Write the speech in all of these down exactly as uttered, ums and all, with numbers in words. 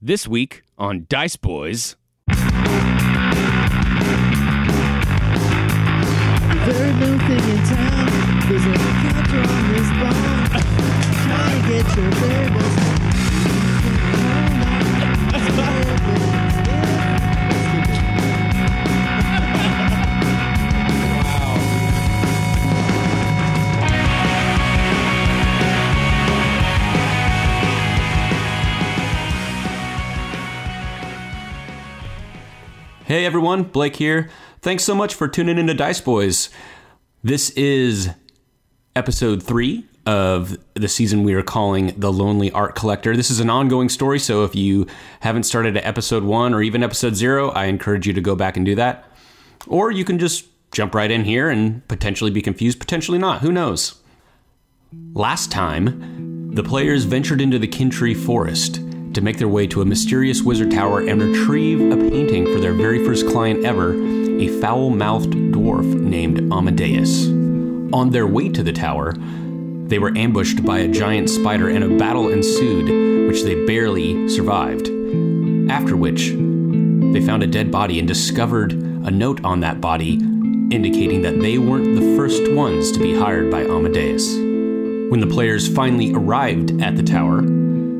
This week on Dice Boys. There's no thing in town. There's a counter on this bar. Try to get your tables. Hey everyone, Blake here. Thanks so much for tuning into Dice Boys. This is episode three of the season we are calling The Lonely Art Collector. This is an ongoing story, so if you haven't started at episode one or even episode zero, I encourage you to go back and do that. Or you can just jump right in here and potentially be confused, potentially not, who knows? Last time, the players ventured into the Kintree Forest to make their way to a mysterious wizard tower and retrieve a painting for their very first client ever, a foul-mouthed dwarf named Amadeus. On their way to the tower, they were ambushed by a giant spider and a battle ensued, which they barely survived. After which, they found a dead body and discovered a note on that body indicating that they weren't the first ones to be hired by Amadeus. When the players finally arrived at the tower,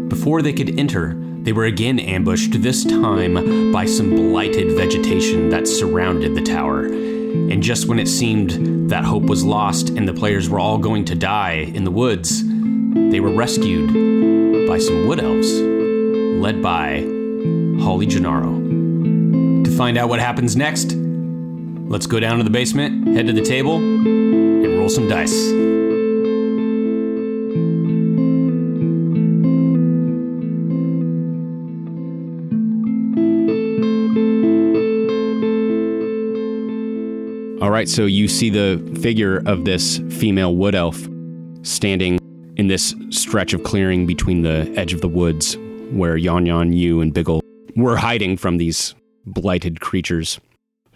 before they could enter, they were again ambushed, this time by some blighted vegetation that surrounded the tower. And just when it seemed that hope was lost and the players were all going to die in the woods, they were rescued by some wood elves, led by Holly Gennaro. To find out what happens next, let's go down to the basement, head to the table, and roll some dice. All right, so you see the figure of this female wood elf standing in this stretch of clearing between the edge of the woods where Yon-Yon, you, and Biggle were hiding from these blighted creatures.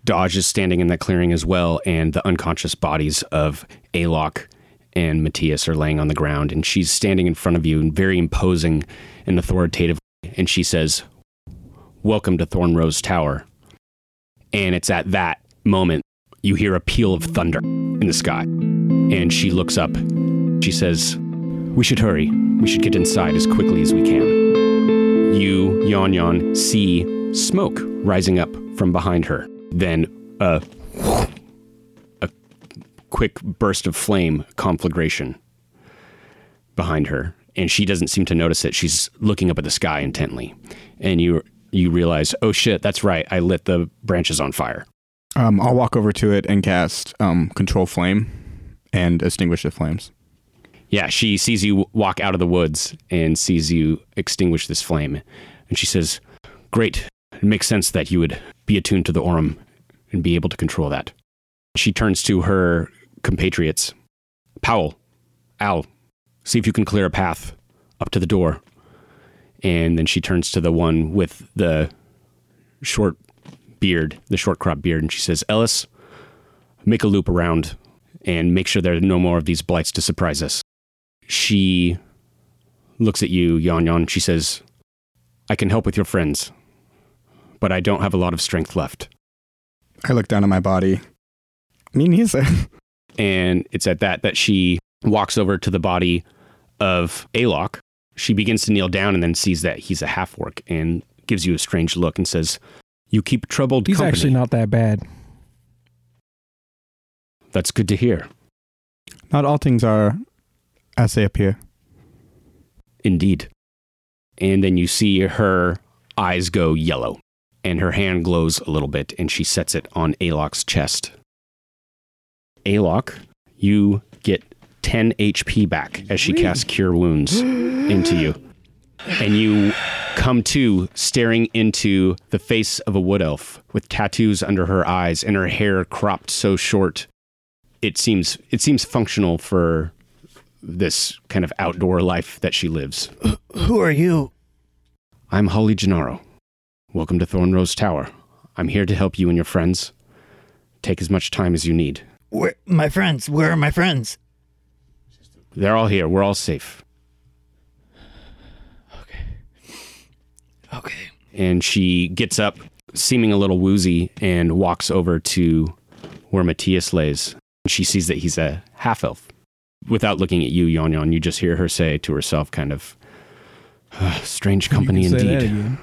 Dodge is standing in that clearing as well, and the unconscious bodies of Alok and Matthias are laying on the ground, and she's standing in front of you and very imposing and authoritative, and she says, "Welcome to Thornrose Tower." And it's at that moment you hear a peal of thunder in the sky, and she looks up. She says, "We should hurry. We should get inside as quickly as we can." You, Yon-Yon, see smoke rising up from behind her. Then a, a quick burst of flame conflagration behind her, and she doesn't seem to notice it. She's looking up at the sky intently, and you you realize, oh shit, that's right, I lit the branches on fire. Um, I'll walk over to it and cast um, Control Flame and extinguish the flames. Yeah, she sees you walk out of the woods and sees you extinguish this flame. And she says, "Great. It makes sense that you would be attuned to the Orym and be able to control that." She turns to her compatriots. "Powell, Al, see if you can clear a path up to the door." And then she turns to the one with the short... beard, the short crop beard, and she says, "Ellis, make a loop around and make sure there are no more of these blights to surprise us." She looks at you, Yon-Yon. She says, "I can help with your friends, but I don't have a lot of strength left." I look down at my body. Me neither. And it's at that that she walks over to the body of Alok. She begins to kneel down and then sees that he's a half-orc and gives you a strange look and says, "You keep troubled company." He's actually not that bad. "That's good to hear. Not all things are as they appear." "Indeed." And then you see her eyes go yellow, and her hand glows a little bit, and she sets it on Alok's chest. "Alok, you get ten H P back as she casts Cure Wounds into you." And you come to, staring into the face of a wood elf with tattoos under her eyes and her hair cropped so short. It seems it seems functional for this kind of outdoor life that she lives. "Who are you?" "I'm Holly Gennaro. Welcome to Thornrose Tower. I'm here to help you and your friends. Take as much time as you need." Where, my friends? Where are my friends?" "They're all here. We're all safe." Okay. and she gets up, seeming a little woozy, and walks over to where Matthias lays. She sees that he's a half-elf. Without looking at you, Yon-Yon, you just hear her say to herself, kind of, uh, strange company indeed.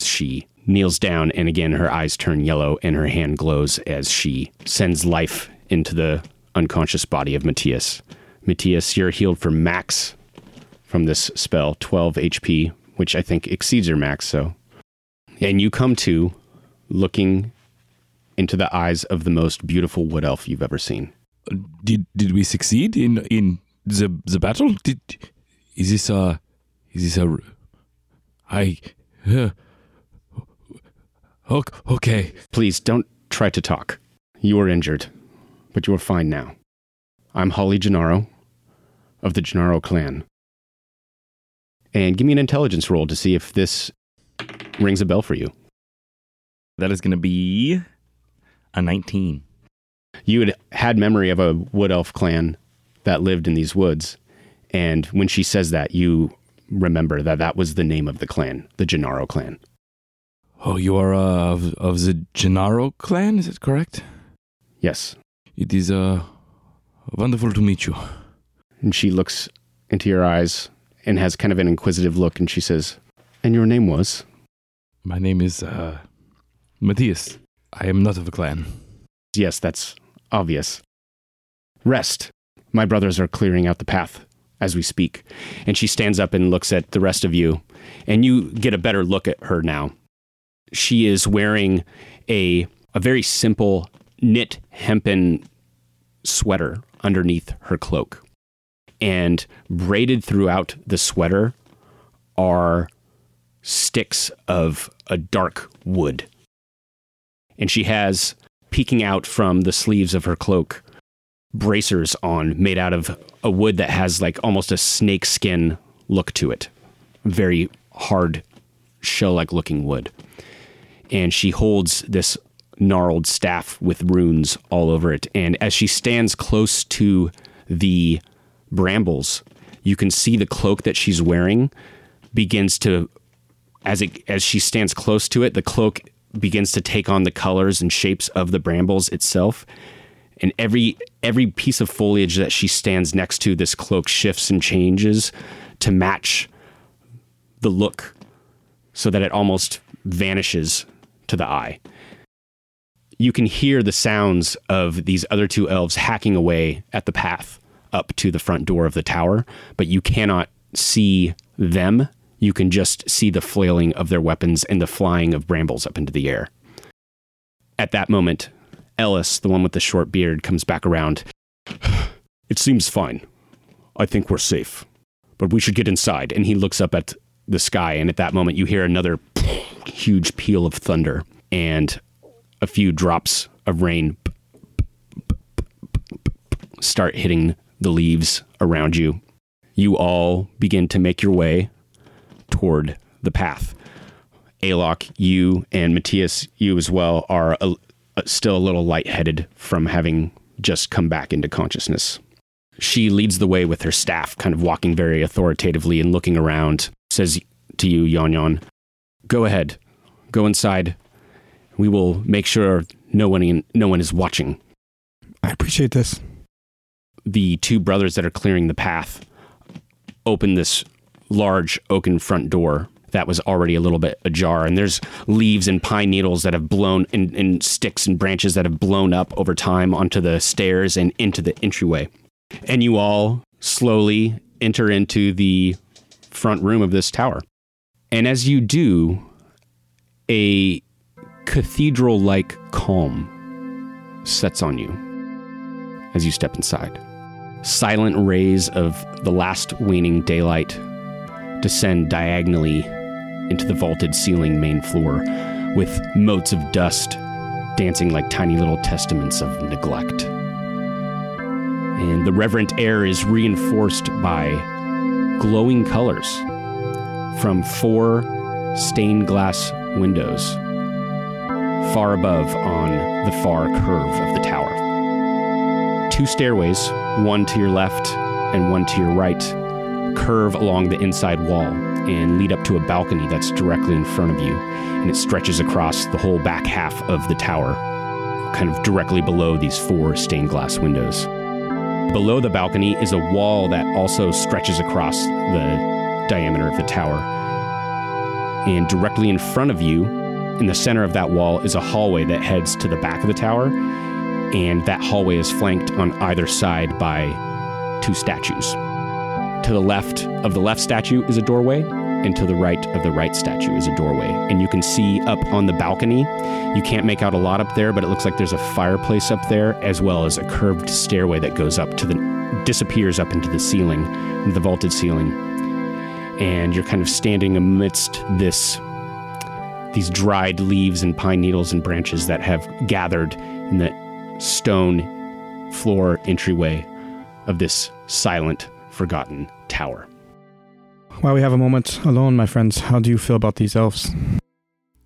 She kneels down, and again, her eyes turn yellow, and her hand glows as she sends life into the unconscious body of Matthias. Matthias, you're healed for max from this spell, twelve H P, which I think exceeds your max, so... And you come to looking into the eyes of the most beautiful wood elf you've ever seen. Did did we succeed in in the the battle? Did is this a is this a I uh, okay? Please don't try to talk. You were injured, but you are fine now. I'm Holly Gennaro of the Gennaro clan, and give me an intelligence roll to see if this rings a bell for you. That is going to be a nineteen. You had had memory of a wood elf clan that lived in these woods, and when she says that, you remember that that was the name of the clan, the Gennaro clan. Oh, you are uh, of, of the Gennaro clan, is it correct? Yes. It is uh, wonderful to meet you. And she looks into your eyes and has kind of an inquisitive look, and she says, and your name was? My name is uh, Matthias. I am not of a clan. Yes, that's obvious. Rest. My brothers are clearing out the path as we speak. And she stands up and looks at the rest of you. And you get a better look at her now. She is wearing a a very simple knit hempen sweater underneath her cloak. And braided throughout the sweater are sticks of a dark wood. And she has, peeking out from the sleeves of her cloak, bracers on made out of a wood that has like almost a snake skin look to it. Very hard, shell-like looking wood. And she holds this gnarled staff with runes all over it. And as she stands close to the brambles, you can see the cloak that she's wearing begins to As it as she stands close to it, the cloak begins to take on the colors and shapes of the brambles itself. And every every piece of foliage that she stands next to, this cloak shifts and changes to match the look so that it almost vanishes to the eye. You can hear the sounds of these other two elves hacking away at the path up to the front door of the tower, but you cannot see them. You can just see the flailing of their weapons and the flying of brambles up into the air. At that moment, Ellis, the one with the short beard, comes back around. It seems fine. I think we're safe. But we should get inside. And he looks up at the sky, and at that moment you hear another huge peal of thunder and a few drops of rain start hitting the leaves around you. You all begin to make your way toward the path. Alok, you and Matthias, you as well, are a, a, still a little lightheaded from having just come back into consciousness. She leads the way with her staff, kind of walking very authoritatively and looking around, says to you, Yon-Yon, go ahead, go inside. We will make sure no one, in, no one is watching. I appreciate this. The two brothers that are clearing the path open this large oaken front door that was already a little bit ajar, and there's leaves and pine needles that have blown and, and sticks and branches that have blown up over time onto the stairs and into the entryway. And you all slowly enter into the front room of this tower. And as you do, a cathedral-like calm sets on you as you step inside. Silent rays of the last waning daylight descend diagonally into the vaulted ceiling main floor, with motes of dust dancing like tiny little testaments of neglect. And the reverent air is reinforced by glowing colors from four stained glass windows far above on the far curve of the tower. Two stairways, one to your left and one to your right, curve along the inside wall, and lead up to a balcony that's directly in front of you, and it stretches across the whole back half of the tower, kind of directly below these four stained glass windows. Below the balcony is a wall that also stretches across the diameter of the tower. And directly in front of you, in the center of that wall, is a hallway that heads to the back of the tower, and that hallway is flanked on either side by two statues. To the left of the left statue is a doorway, and to the right of the right statue is a doorway. And you can see up on the balcony, you can't make out a lot up there, but it looks like there's a fireplace up there, as well as a curved stairway that goes up to the, disappears up into the ceiling, the vaulted ceiling. And you're kind of standing amidst this, these dried leaves and pine needles and branches that have gathered in the stone floor entryway of this silent, forgotten tower. While we have a moment alone, my friends, how do you feel about these elves?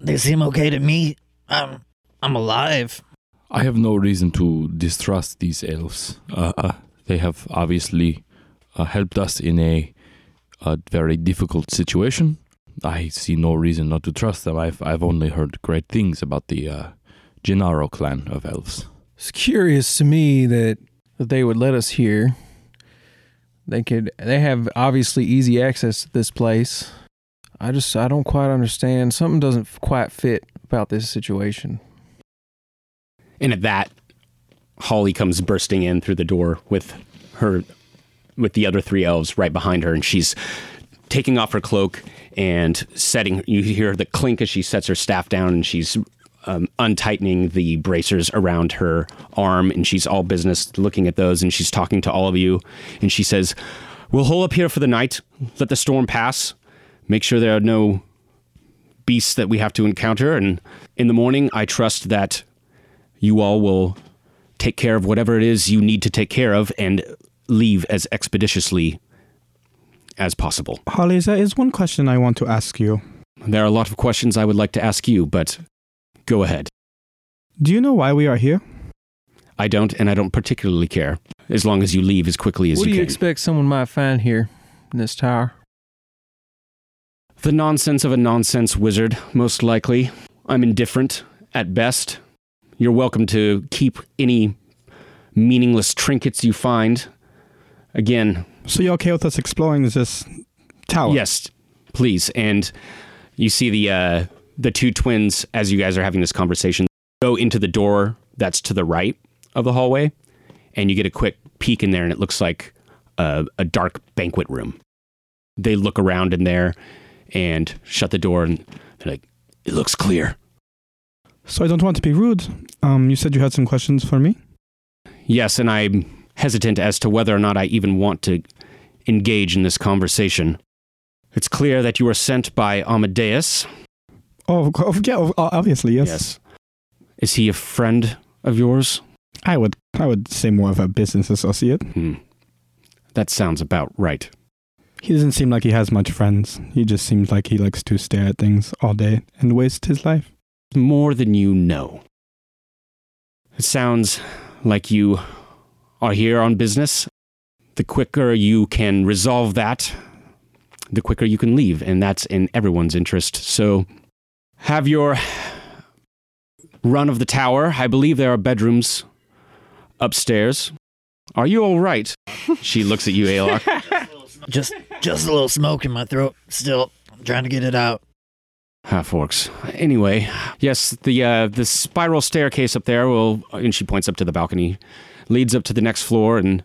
They seem okay to me. I'm, I'm alive. I have no reason to distrust these elves. Uh, uh, they have obviously uh, helped us in a, a very difficult situation. I see no reason not to trust them. I've, I've only heard great things about the uh, Gennaro clan of elves. It's curious to me that they would let us here. They could. They have obviously easy access to this place. I just, I don't quite understand. Something doesn't quite fit about this situation. And at that, Holly comes bursting in through the door with her, with the other three elves right behind her, and she's taking off her cloak and setting. You hear the clink as she sets her staff down, and she's um, untightening the bracers around her arm, and she's all business looking at those, and she's talking to all of you, and she says, "We'll hole up here for the night, let the storm pass, make sure there are no beasts that we have to encounter, and in the morning I trust that you all will take care of whatever it is you need to take care of and leave as expeditiously as possible." Holly, there is one question I want to ask you. There are a lot of questions I would like to ask you, but go ahead. Do you know why we are here? I don't, and I don't particularly care, as long as you leave as quickly as you can. What do you expect someone might find here in this tower? The nonsense of a nonsense wizard, most likely. I'm indifferent, at best. You're welcome to keep any meaningless trinkets you find. Again... So you're okay with us exploring this tower? Yes, please. And you see the... Uh, The two twins, as you guys are having this conversation, go into the door that's to the right of the hallway, and you get a quick peek in there, and it looks like a, a dark banquet room. They look around in there and shut the door, and they're like, "It looks clear." So I don't want to be rude. Um, you said you had some questions for me? Yes, and I'm hesitant as to whether or not I even want to engage in this conversation. It's clear that you were sent by Amadeus. Oh, yeah, obviously, yes. Yes. Is he a friend of yours? I would I would say more of a business associate. Hmm. That sounds about right. He doesn't seem like he has much friends. He just seems like he likes to stare at things all day and waste his life. More than you know. It sounds like you are here on business. The quicker you can resolve that, the quicker you can leave, and that's in everyone's interest, so... Have your run of the tower. I believe there are bedrooms upstairs. Are you all right? She looks at you, Alok. Just just a little smoke in my throat. Still, I'm trying to get it out. Half-orcs. Anyway, yes, the uh, the spiral staircase up there will, and she points up to the balcony, leads up to the next floor, and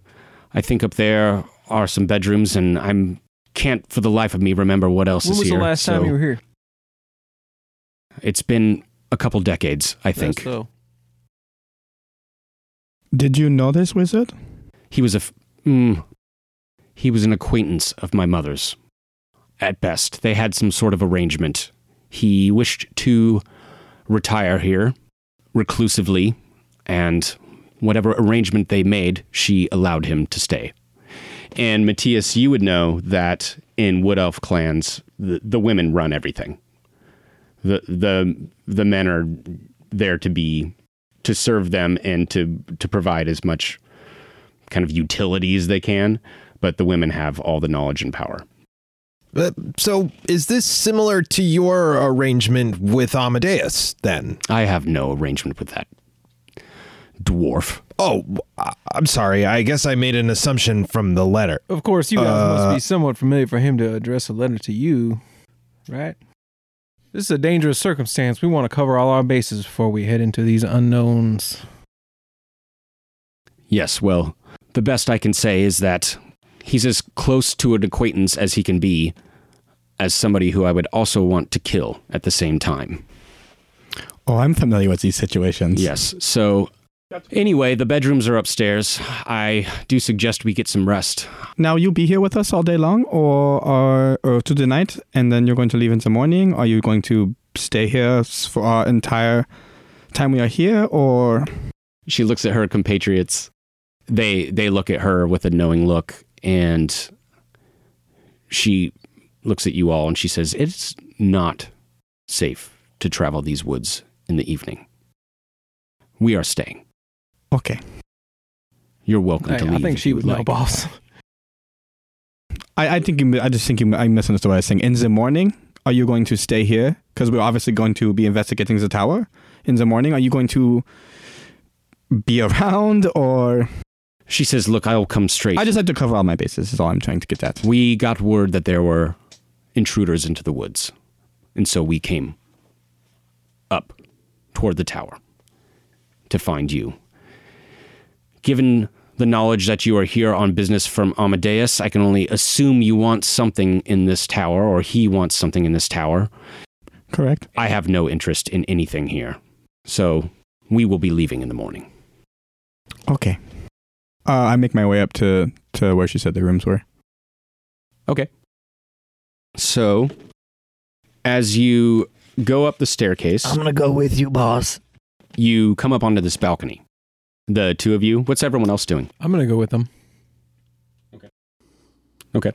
I think up there are some bedrooms, and I can't for the life of me remember what else when is here. When was the last so. time you were here? It's been a couple decades, I think. Yes, so. Did you know this wizard? He was a... F- mm, he was an acquaintance of my mother's. At best, they had some sort of arrangement. He wished to retire here, reclusively, and whatever arrangement they made, she allowed him to stay. And Matthias, you would know that in Wood Elf clans, the, the women run everything. The the the men are there to be to serve them and to, to provide as much kind of utility as they can, but the women have all the knowledge and power. Uh, so is this similar to your arrangement with Amadeus, then? I have no arrangement with that dwarf. Oh, I'm sorry. I guess I made an assumption from the letter. Of course, you guys uh, must be somewhat familiar for him to address a letter to you, right? This is a dangerous circumstance. We want to cover all our bases before we head into these unknowns. Yes, well, the best I can say is that he's as close to an acquaintance as he can be, as somebody who I would also want to kill at the same time. Oh, I'm familiar with these situations. Yes, so... Anyway, the bedrooms are upstairs. I do suggest we get some rest. Now, you'll be here with us all day long or, or, or to the night, and then you're going to leave in the morning? Are you going to stay here for our entire time we are here, or...? She looks at her compatriots. They, they look at her with a knowing look, and she looks at you all, and she says, it's not safe to travel these woods in the evening. We are staying. Okay. You're welcome hey, to leave. I think she would know, like. boss. I, I think you, I just think you, I misunderstood what I was saying. In the morning, are you going to stay here? Because we're obviously going to be investigating the tower. In the morning, are you going to be around or? She says, look, I'll come straight. I just have to cover all my bases is all I'm trying to get at. We got word that there were intruders into the woods. And so we came up toward the tower to find you. Given the knowledge that you are here on business from Amadeus, I can only assume you want something in this tower, or he wants something in this tower. Correct. I have no interest in anything here. So we will be leaving in the morning. Okay. Uh, I make my way up to, to where she said the rooms were. Okay. So, as you go up the staircase... I'm going to go with you, boss. You come up onto this balcony. The two of you. What's everyone else doing? I'm going to go with them. Okay. Okay.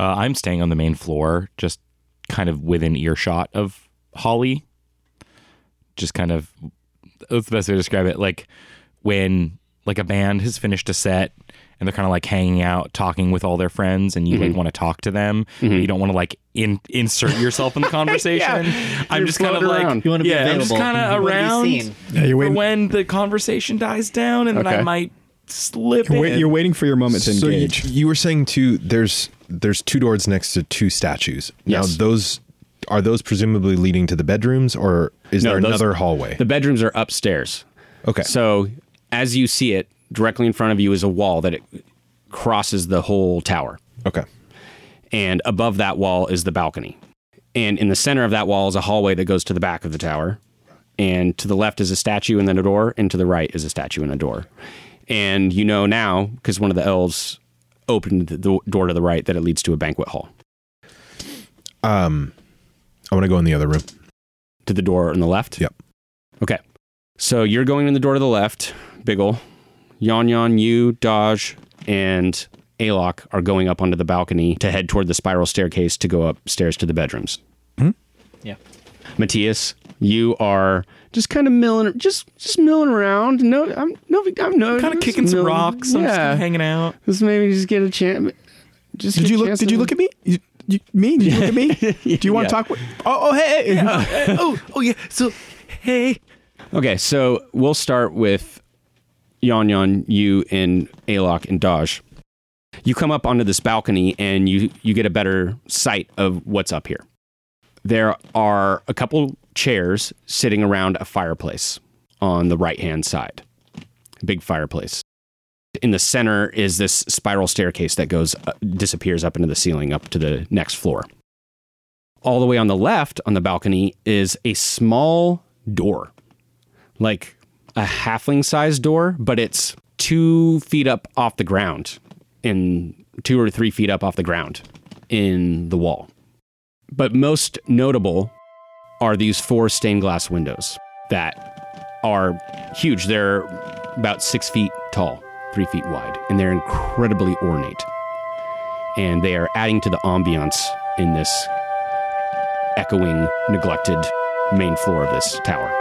Uh, I'm staying on the main floor, just kind of within earshot of Holly. Just kind of, that's the best way to describe it. Like when like a band has finished a set and they're kind of like hanging out, talking with all their friends, and you mm-hmm. like want to talk to them. Mm-hmm. You don't want to like in, insert yourself in the conversation. yeah. I'm you're just kind of like, you want to be yeah, available. I'm just kind of around yeah, you're for when the conversation dies down, and okay. then I might slip you're wait, in. You're waiting for your moment to so engage. You, you were saying too, there's there's two doors next to two statues. Yes. Now those are those presumably leading to the bedrooms, or is no, there those, another hallway? The bedrooms are upstairs. Okay. So as you see it, directly in front of you is a wall that it crosses the whole tower. Okay. And above that wall is the balcony. And in the center of that wall is a hallway that goes to the back of the tower. And to the left is a statue and then a door. And to the right is a statue and a door. And you know now, because one of the elves opened the door to the right, that it leads to a banquet hall. Um, I want to go in the other room. To the door on the left? Yep. Okay. So you're going in the door to the left, Biggle. Yon-Yon, you, Dodge, and Alok are going up onto the balcony to head toward the spiral staircase to go upstairs to the bedrooms. Mm-hmm. Yeah. Matthias, you are just kind of milling, just just milling around. No, I'm no, I'm no, kind of kicking milling. some rocks. I'm yeah. just kind of hanging out. Just maybe just get a chance. Just did you look? Did you look at me? You, you, me? Did you look at me? Do you want to yeah. talk? With, oh, oh, hey, hey. Uh, oh, oh, yeah. So, hey. Okay, so we'll start with Yon-Yon, you and Alok and Dodge. You come up onto this balcony and you, you get a better sight of what's up here. There are a couple chairs sitting around a fireplace on the right-hand side. Big fireplace. In the center is this spiral staircase that goes uh, disappears up into the ceiling, up to the next floor. All the way on the left on the balcony is a small door. Like a halfling-sized door, but it's two feet up off the ground, in two or three feet up off the ground in the wall. But most notable are these four stained glass windows that are huge. They're about six feet tall, three feet wide, and they're incredibly ornate. And they are adding to the ambiance in this echoing, neglected main floor of this tower.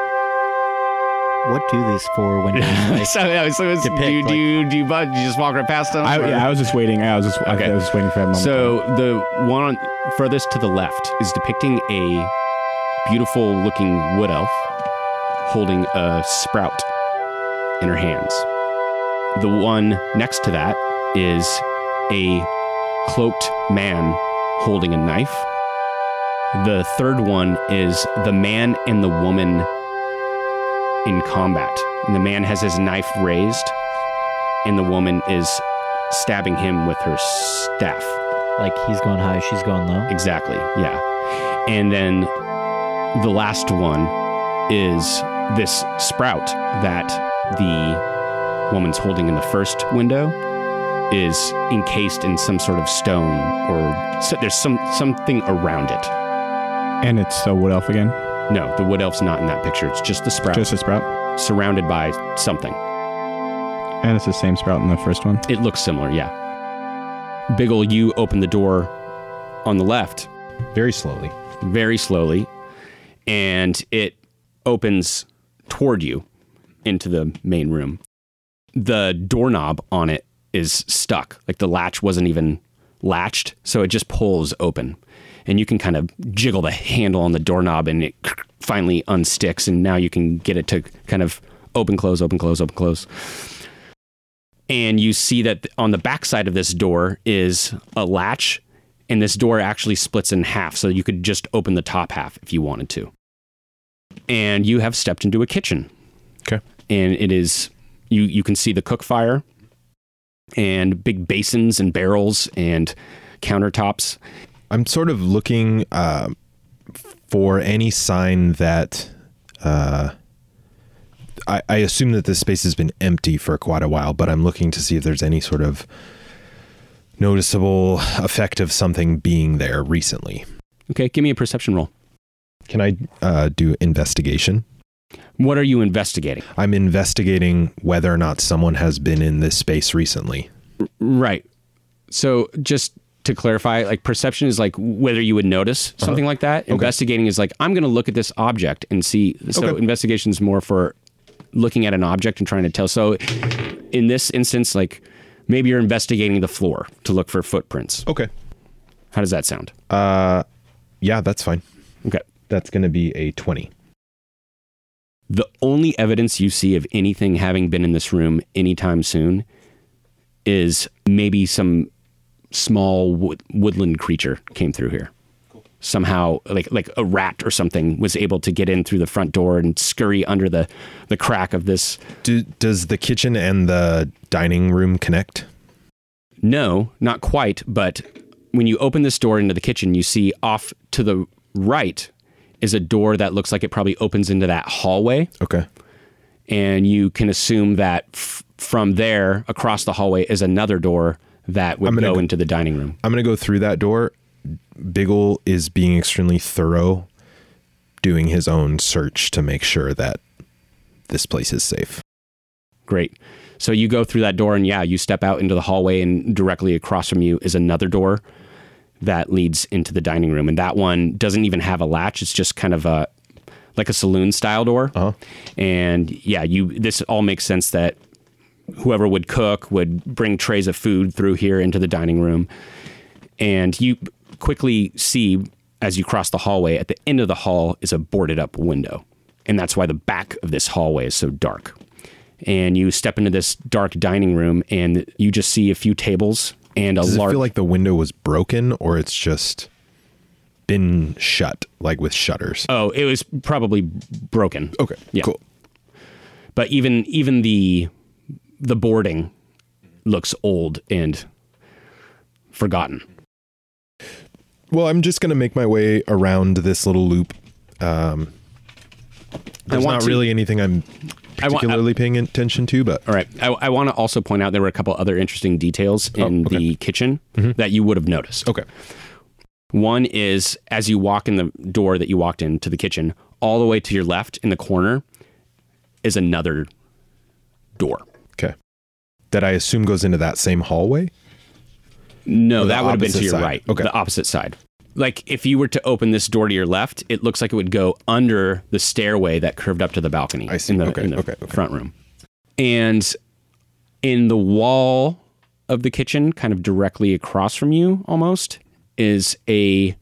what do these four windows like so, so depict, do, you, like, do you do you bud? Did you just walk right past them? I, yeah, I was just waiting. I was just okay. I was just waiting for that moment. So the one on, furthest to the left is depicting a beautiful looking wood elf holding a sprout in her hands. The one next to that is a cloaked man holding a knife. The third one is the man and the woman in combat. And the man has his knife raised, and the woman is stabbing him with her staff. Like he's going high, she's going low? Exactly, yeah. And then the last one is this sprout that the woman's holding in the first window is encased in some sort of stone, or so there's some something around it. And it's a wood elf again? No, the wood elf's not in that picture. It's just the sprout. Just a sprout? Surrounded by something. And it's the same sprout in the first one? It looks similar, yeah. Biggle, you open the door on the left. Very slowly. Very slowly. And it opens toward you into the main room. The doorknob on it is stuck. Like the latch wasn't even latched, so it just pulls open. And you can kind of jiggle the handle on the doorknob and it finally unsticks, and now you can get it to kind of open, close, open, close, open, close. And you see that on the backside of this door is a latch, and this door actually splits in half, so you could just open the top half if you wanted to. And you have stepped into a kitchen. Okay. And it is, you, you can see the cook fire and big basins and barrels and countertops. I'm sort of looking uh, for any sign that uh, I, I assume that this space has been empty for quite a while, but I'm looking to see if there's any sort of noticeable effect of something being there recently. Okay, give me a perception roll. Can I uh, do investigation? What are you investigating? I'm investigating whether or not someone has been in this space recently. Right. So just to clarify, like perception is like whether you would notice something uh-huh. like that. Okay. Investigating is like, I'm going to look at this object and see. So okay. Investigation is more for looking at an object and trying to tell. So in this instance, like maybe you're investigating the floor to look for footprints. Okay. How does that sound? Uh, yeah, that's fine. Okay. That's going to be a twenty. The only evidence you see of anything having been in this room anytime soon is maybe some small wood, woodland creature came through here. Cool. Somehow, like like a rat or something was able to get in through the front door and scurry under the, the crack of this. Do, does the kitchen and the dining room connect? No, not quite. But when you open this door into the kitchen, you see off to the right is a door that looks like it probably opens into that hallway. Okay. And you can assume that f- from there, across the hallway, is another door that would go, go into the dining room. I'm going to go through that door. Biggle is being extremely thorough, doing his own search to make sure that this place is safe. Great. So you go through that door, and yeah, you step out into the hallway, and directly across from you is another door that leads into the dining room. And that one doesn't even have a latch. It's just kind of a, like a saloon style door. Uh-huh. And yeah, you, this all makes sense that whoever would cook would bring trays of food through here into the dining room. And you quickly see as you cross the hallway, at the end of the hall is a boarded up window. And that's why the back of this hallway is so dark. And you step into this dark dining room and you just see a few tables. And a Does large, it feel like the window was broken, or it's just been shut, like with shutters? Oh, it was probably broken. Okay, yeah. Cool. But even even the the boarding looks old and forgotten. Well, I'm just going to make my way around this little loop. Um, there's not to, really anything I'm particularly I want, I, paying attention to, but... All right. I, I want to also point out there were a couple other interesting details in oh, okay. the kitchen mm-hmm. that you would have noticed. Okay. One is, as you walk in the door that you walked into the kitchen, all the way to your left in the corner is another door. Okay. That I assume goes into that same hallway? No, that would have been to your side? Right. Okay. The opposite side. like if you were to open this door to your left, it looks like it would go under the stairway that curved up to the balcony. I see. In the, okay. In the okay. Okay. front room. And in the wall of the kitchen, kind of directly across from you almost, is a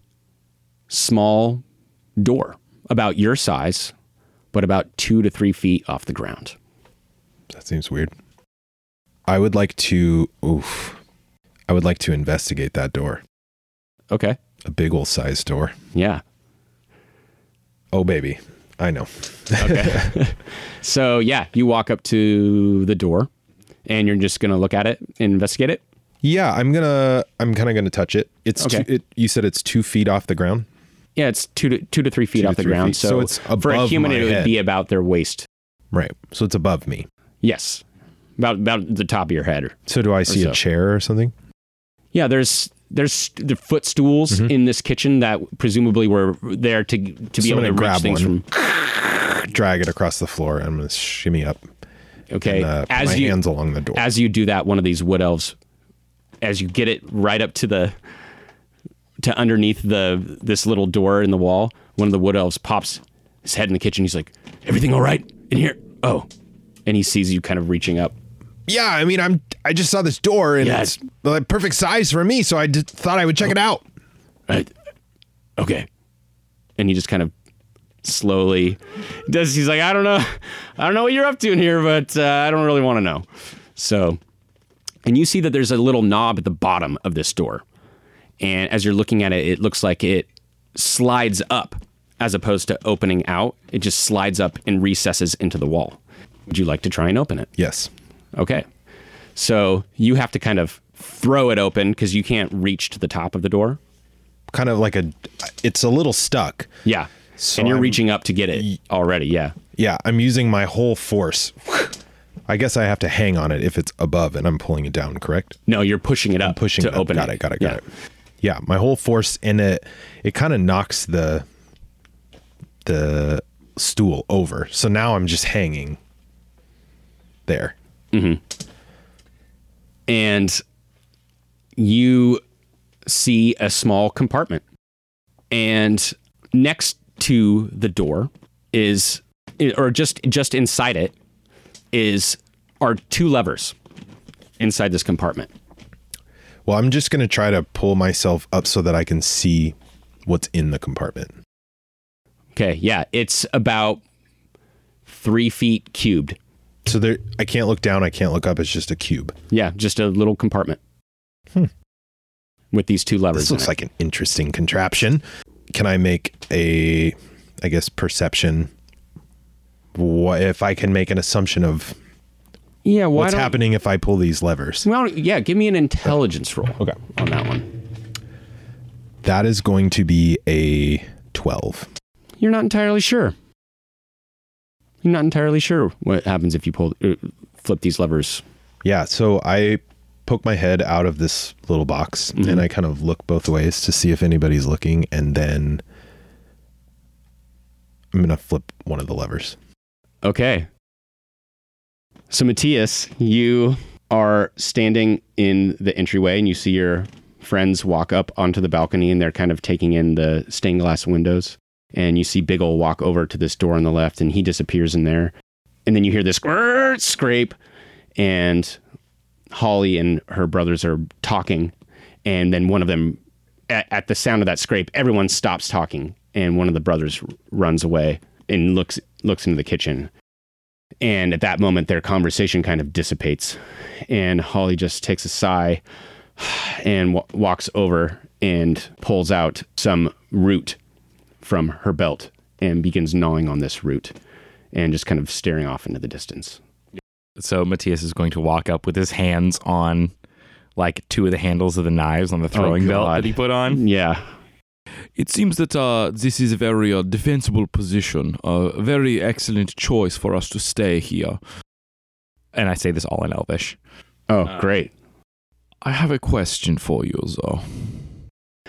small door about your size, but about two to three feet off the ground. That seems weird. I would like to, oof, I would like to investigate that door. Okay. A big old size door. Yeah. Oh, baby. I know. Okay. So, yeah, you walk up to the door and you're just going to look at it and investigate it? Yeah, I'm going to, I'm kind of going to touch it. It's, okay. two, it, you said it's two feet off the ground? Yeah, it's two to, two to three feet two off the ground. Feet. So, so it's above for a human, it would head. be about their waist. Right. So it's above me. Yes. About about the top of your head. Or, so do I see so. a chair or something? Yeah, there's there's the footstools mm-hmm. in this kitchen that presumably were there to to be so able to grab reach things one, from. Drag it across the floor. I'm going to shimmy up. Okay. And, uh, as my you, hands along the door. As you do that, one of these wood elves, as you get it right up to the to underneath the this little door in the wall, one of the wood elves pops his head in the kitchen. He's like, "Everything all right in here?" Oh. And he sees you kind of reaching up. Yeah, I mean, I'm. I just saw this door, and yeah, it's the perfect size for me, so I just thought I would check oh, it out. Right. Okay. And he just kind of slowly does. He's like, I don't know, I don't know what you're up to in here, but uh, I don't really want to know. So, and you see that there's a little knob at the bottom of this door, and as you're looking at it, it looks like it slides up as opposed to opening out. It just slides up and recesses into the wall. Would you like to try and open it? Yes. Okay. So you have to kind of throw it open because you can't reach to the top of the door. Kind of like a, it's a little stuck. Yeah. So and you're I'm, reaching up to get it already. Yeah. Yeah. I'm using my whole force. I guess I have to hang on it if it's above and I'm pulling it down, correct? No, you're pushing it up I'm pushing to it up. open got it. Got it. Got it. Got yeah. it. Yeah. My whole force in it, it kind of knocks the, the stool over. So now I'm just hanging there. Mm-hmm. And you see a small compartment. And next to the door is, or just just inside it, is are two levers inside this compartment. Well, I'm just going to try to pull myself up so that I can see what's in the compartment. Okay, yeah. It's about three feet cubed. So there, I can't look down, I can't look up, it's just a cube. Yeah, just a little compartment. Hmm. With these two levers. This looks like an interesting contraption. Can I make a, I guess, perception? What, if I can make an assumption of yeah, what's happening if I pull these levers? Well, yeah, give me an intelligence roll okay. on that one. That is going to be a twelve. You're not entirely sure. I'm not entirely sure what happens if you pull, uh, flip these levers. Yeah, so I poke my head out of this little box, mm-hmm. and I kind of look both ways to see if anybody's looking, and then I'm going to flip one of the levers. Okay. So, Matthias, you are standing in the entryway, and you see your friends walk up onto the balcony, and they're kind of taking in the stained glass windows. And you see Biggle walk over to this door on the left, and he disappears in there. And then you hear this scrape, and Holly and her brothers are talking. And then one of them, at, at the sound of that scrape, everyone stops talking. And one of the brothers runs away and looks looks into the kitchen. And at that moment, their conversation kind of dissipates. And Holly just takes a sigh and w- walks over and pulls out some root from her belt and begins gnawing on this root and just kind of staring off into the distance. So Matthias is going to walk up with his hands on like two of the handles of the knives on the throwing oh, belt that he put on. Yeah. It seems that uh, this is a very uh, defensible position, a uh, very excellent choice for us to stay here. And I say this all in Elvish. Oh, uh, great. I have a question for you, though.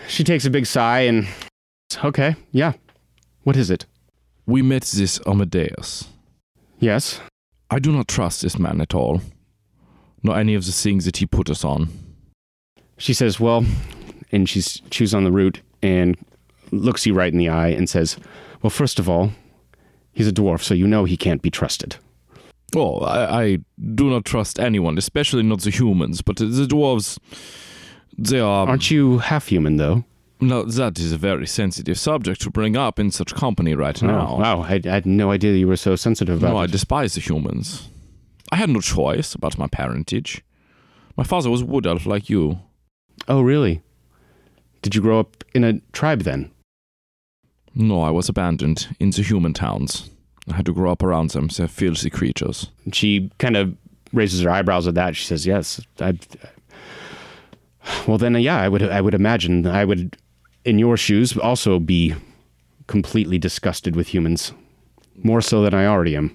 She takes a big sigh and... Okay, yeah. What is it? We met this Amadeus. Yes. I do not trust this man at all. Not any of the things that he put us on. She says, well, and she's chews on the root, and looks you right in the eye and says, well, first of all, he's a dwarf, so you know he can't be trusted. Well, I, I do not trust anyone, especially not the humans, but the dwarves, they are... Aren't you half-human, though? No, that is a very sensitive subject to bring up in such company right now. Oh, wow, I, I had no idea you were so sensitive about it. No, I despise the humans. I had no choice about my parentage. My father was wood elf like you. Oh, really? Did you grow up in a tribe then? No, I was abandoned in the human towns. I had to grow up around them. They're filthy creatures. She kind of raises her eyebrows at that. She says, yes. I, I, well, then, yeah, I would I would imagine I would, in your shoes, also be completely disgusted with humans. More so than I already am.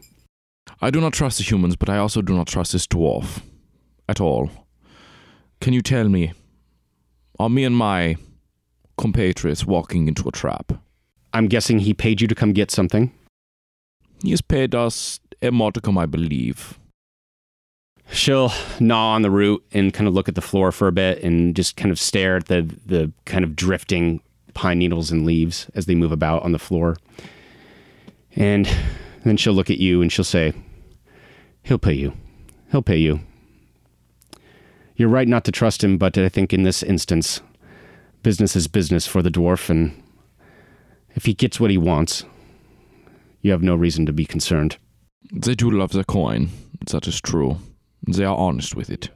I do not trust the humans, but I also do not trust this dwarf. At all. Can you tell me, are me and my compatriots walking into a trap? I'm guessing he paid you to come get something? He has paid us a modicum, I believe. She'll gnaw on the root and kind of look at the floor for a bit and just kind of stare at the, the kind of drifting pine needles and leaves as they move about on the floor. And then she'll look at you and she'll say, he'll pay you. He'll pay you. You're right not to trust him, but I think in this instance, business is business for the dwarf, and if he gets what he wants, you have no reason to be concerned. They do love their coin. That is true. They are honest with it.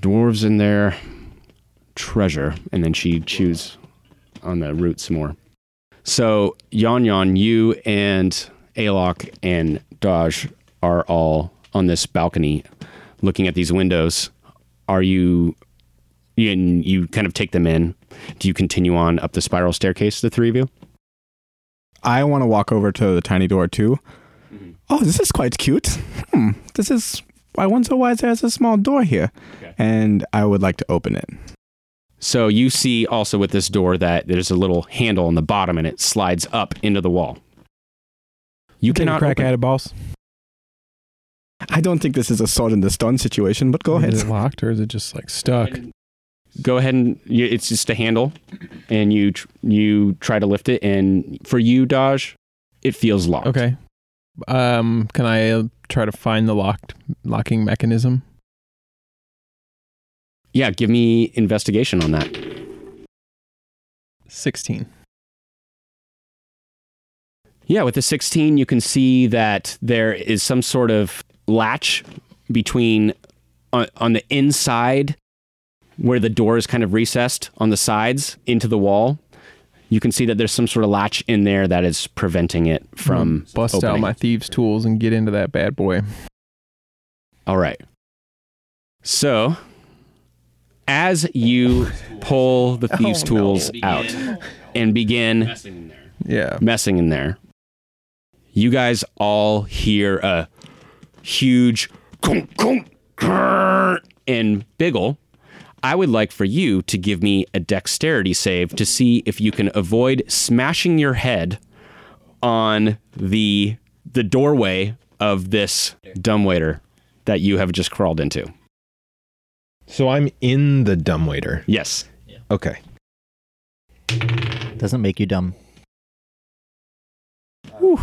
Dwarves and their treasure. And then she chews on the root some more. So, Yon-Yon, you and Alok and Dodge are all on this balcony looking at these windows. Are you... And you kind of take them in. Do you continue on up the spiral staircase, the three of you? I want to walk over to the tiny door, too. Mm-hmm. Oh, this is quite cute. Hmm. This is... I wonder why there's a small door here. Okay. And I would like to open it. So you see also with this door that there's a little handle on the bottom and it slides up into the wall. You Can cannot crack at it, boss. I don't think this is a sword in the stone situation, but go is ahead. Is it locked or is it just like stuck? Go ahead and you, it's just a handle, and you tr- you try to lift it, and for you, Dodge, it feels locked. Okay. Um, can I try to find the locked locking mechanism? Yeah, give me investigation on that. sixteen. Yeah, with the sixteen, you can see that there is some sort of latch between on, on the inside. Where the door is kind of recessed on the sides into the wall, you can see that there's some sort of latch in there that is preventing it from bust opening. Out my thieves' tools and get into that bad boy. All right. So, as you pull the thieves' oh, tools no. out and begin messing in there. Yeah. messing in there, you guys all hear a huge and Biggle. I would like for you to give me a dexterity save to see if you can avoid smashing your head on the the doorway of this dumbwaiter that you have just crawled into. So I'm in the dumbwaiter? Yes. Yeah. Okay. Doesn't make you dumb. Whew.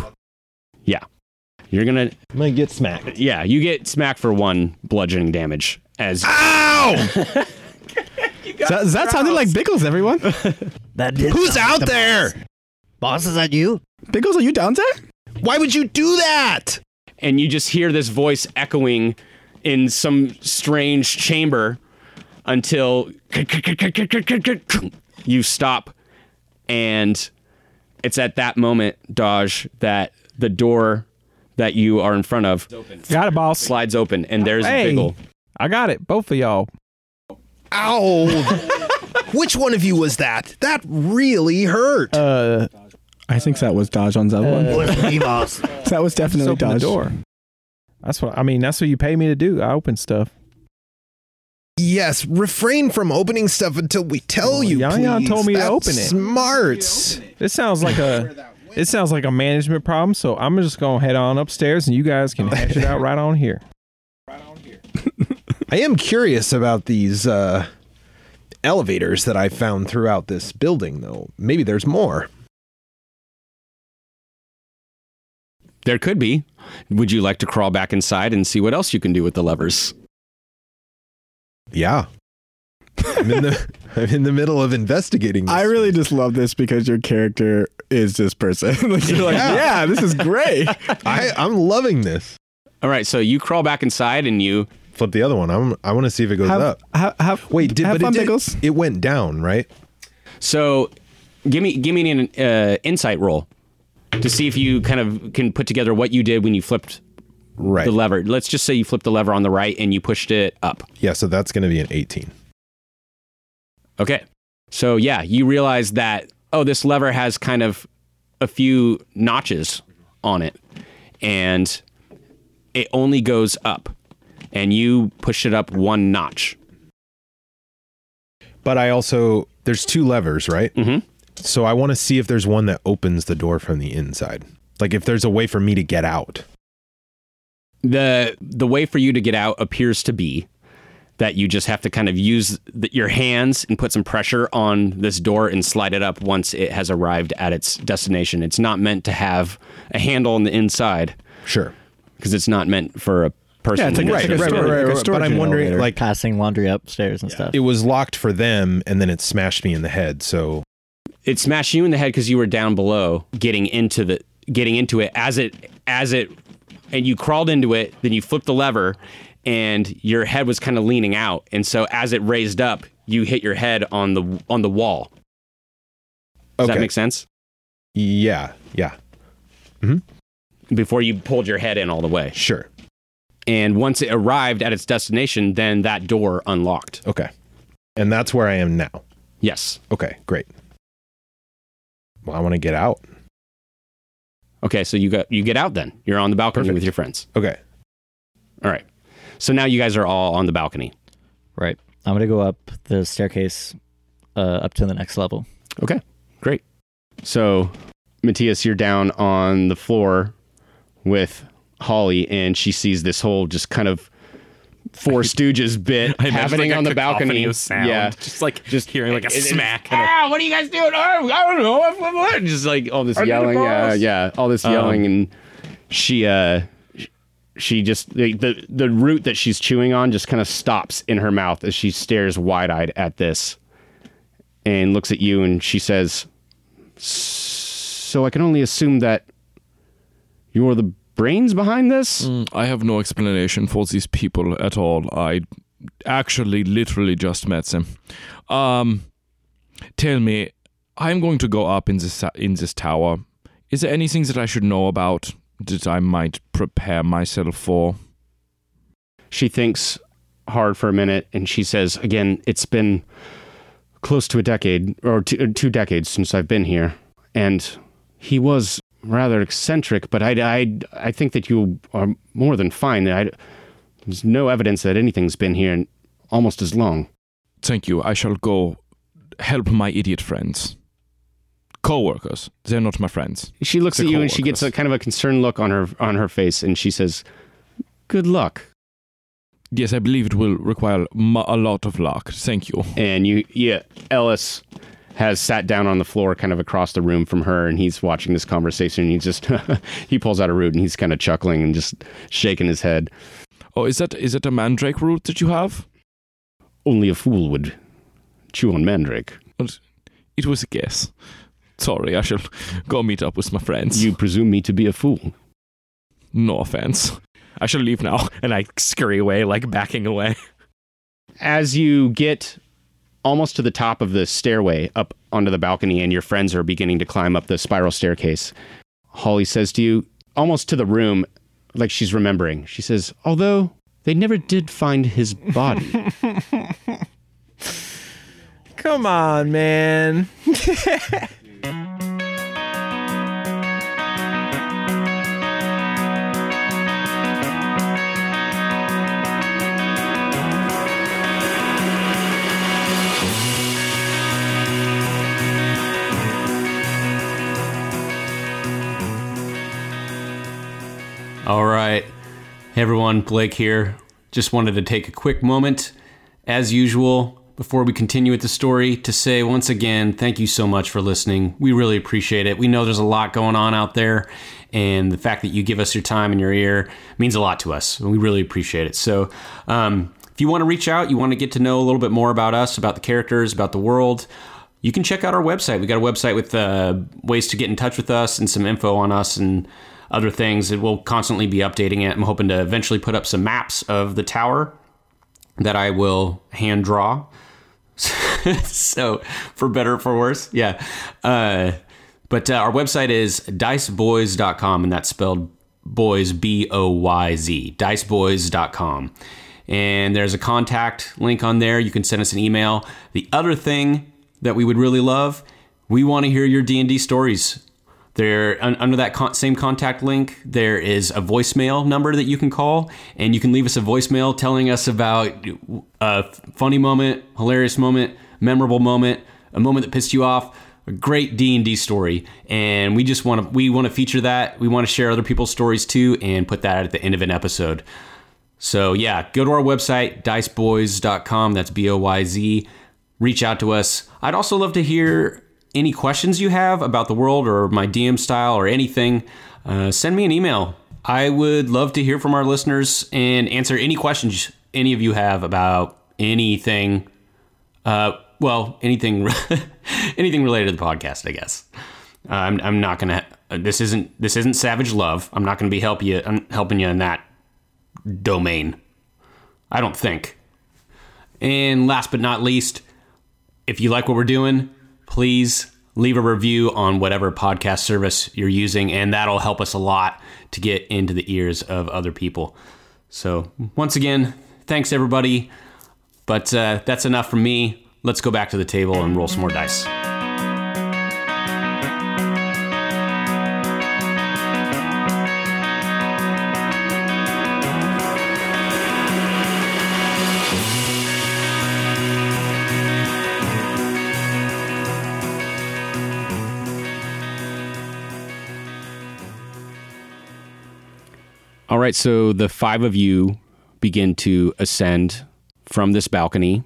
Yeah. You're going to... I'm going to get smacked. Yeah, you get smacked for one bludgeoning damage. As Ow! That, that sounded like Biggles, everyone. That did Who's out like there? Boss. boss, is that you? Biggles, are you down there? Why would you do that? And you just hear this voice echoing in some strange chamber until you stop. And it's at that moment, Dodge, that the door that you are in front of Got it, boss. slides open. And there's hey, Biggle. I got it. Both of y'all. Ow! Which one of you was that? That really hurt. Uh, I think that was Dodge on the other one. So that was definitely Dodge. The door. That's what I mean. That's what you pay me to do. I open stuff. Yes, refrain from opening stuff until we tell well, you. Yon-Yon told me That's to open it. Smarts. This sounds like a. It sounds like a management problem. So I'm just gonna head on upstairs, and you guys can hash it out right on here. Right on here. I am curious about these uh, elevators that I found throughout this building, though. Maybe there's more. There could be. Would you like to crawl back inside and see what else you can do with the levers? Yeah. I'm in the I'm in the middle of investigating this. I really thing. just love this because your character is this person. Like, you're yeah. like, yeah, this is great. I, I'm loving this. All right, so you crawl back inside and you... Flip the other one. I'm, I want to see if it goes have, up. Have, have, Wait, did, have but fun, it, did, it went down, right? So give me give me an uh, insight roll to see if you kind of can put together what you did when you flipped right. the lever. Let's just say you flipped the lever on the right and you pushed it up. Yeah, so that's going to be an eighteen. Okay. So yeah, you realize that, oh, this lever has kind of a few notches on it and it only goes up. And you push it up one notch. But I also, there's two levers, right? Mm-hmm. So I want to see if there's one that opens the door from the inside. Like if there's a way for me to get out. The the way for you to get out appears to be that you just have to kind of use the, your hands and put some pressure on this door and slide it up once it has arrived at its destination. It's not meant to have a handle on the inside. Sure. Because it's not meant for a person. Yeah, right, right, right, right, right. But I'm wondering, elevator. like passing laundry upstairs and yeah. stuff. It was locked for them, and then it smashed me in the head. So it smashed you in the head because you were down below, getting into the, getting into it as it, as it, and you crawled into it. Then you flipped the lever, and your head was kind of leaning out, and so as it raised up, you hit your head on the on the wall. Does okay. that make sense? Yeah, yeah. Mm-hmm. Before you pulled your head in all the way. Sure. And once it arrived at its destination, then that door unlocked. Okay. And that's where I am now. Yes. Okay, great. Well, I want to get out. Okay, so you got you get out then. You're on the balcony Perfect. with your friends. Okay. All right. So now you guys are all on the balcony. Right. I'm going to go up the staircase uh, up to the next level. Okay, great. So, Matthias, you're down on the floor with... Holly, and she sees this whole just kind of Four Stooges bit happening like on the balcony. Sound. Yeah, just like just hearing like a it, smack. It, ah, what are you guys doing? Oh, I don't know. What, what, what? Just like all this are yelling. Yeah, yeah, all this yelling, um, and she, uh, she just the, the the root that she's chewing on just kind of stops in her mouth as she stares wide-eyed at this, and looks at you, and she says, "So I can only assume that you're the." Brains behind this? Mm, I have no explanation for these people at all. I actually literally just met them. Um, tell me, I'm going to go up in this in this tower. Is there anything that I should know about that I might prepare myself for? She thinks hard for a minute, and she says, again, it's been close to a decade, or two, two decades since I've been here, and he was... rather eccentric, but I, I, I think that you are more than fine. I, there's no evidence that anything's been here in almost as long. Thank you. I shall go help my idiot friends. Co-workers. They're not my friends. She looks They're at you co-workers. and she gets a kind of a concerned look on her on her face, and she says, good luck. Yes, I believe it will require a lot of luck. Thank you. And you, yeah, Ellis... has sat down on the floor kind of across the room from her, and he's watching this conversation, and he just he pulls out a root, and he's kind of chuckling and just shaking his head. Oh, is that is that a mandrake root that you have? Only a fool would chew on mandrake. It was a guess. Sorry, I shall go meet up with my friends. You presume me to be a fool? No offense. I shall leave now, and I scurry away, like backing away. As you get... almost to the top of the stairway up onto the balcony, and your friends are beginning to climb up the spiral staircase. Holly says to you, almost to the room, like she's remembering. She says, although they never did find his body. Come on, man. All right. Hey everyone, Blake here. Just wanted to take a quick moment, as usual, before we continue with the story, to say once again, thank you so much for listening. We really appreciate it. We know there's a lot going on out there, and the fact that you give us your time and your ear means a lot to us, and we really appreciate it. So um, if you want to reach out, you want to get to know a little bit more about us, about the characters, about the world, you can check out our website. We got a website with uh, ways to get in touch with us and some info on us and other things. It will constantly be updating it. I'm hoping to eventually put up some maps of the tower that I will hand draw. So, for better or for worse, yeah. Uh, but uh, our website is dice boys dot com, and that's spelled boys, B O Y Z, dice boys dot com. And there's a contact link on there. You can send us an email. The other thing that we would really love, we want to hear your D and D stories. There, under that con- same contact link, there is a voicemail number that you can call, and you can leave us a voicemail telling us about a funny moment, hilarious moment, memorable moment, a moment that pissed you off, a great D and D story. And we just want to we want to feature that. We want to share other people's stories too, and put that at the end of an episode. So yeah, go to our website, dice boys dot com. That's B O Y Z. Reach out to us. I'd also love to hear any questions you have about the world or my D M style or anything. Uh, send me an email. I would love to hear from our listeners and answer any questions any of you have about anything. Uh, well, anything, anything related to the podcast, I guess. Uh, I'm, I'm not gonna. This isn't this isn't Savage Love. I'm not gonna be help you. I'm helping you in that domain, I don't think. And last but not least, if you like what we're doing, please leave a review on whatever podcast service you're using, and that'll help us a lot to get into the ears of other people. So once again, thanks everybody. But uh, that's enough from me. Let's go back to the table and roll some more dice. All right, so the five of you begin to ascend from this balcony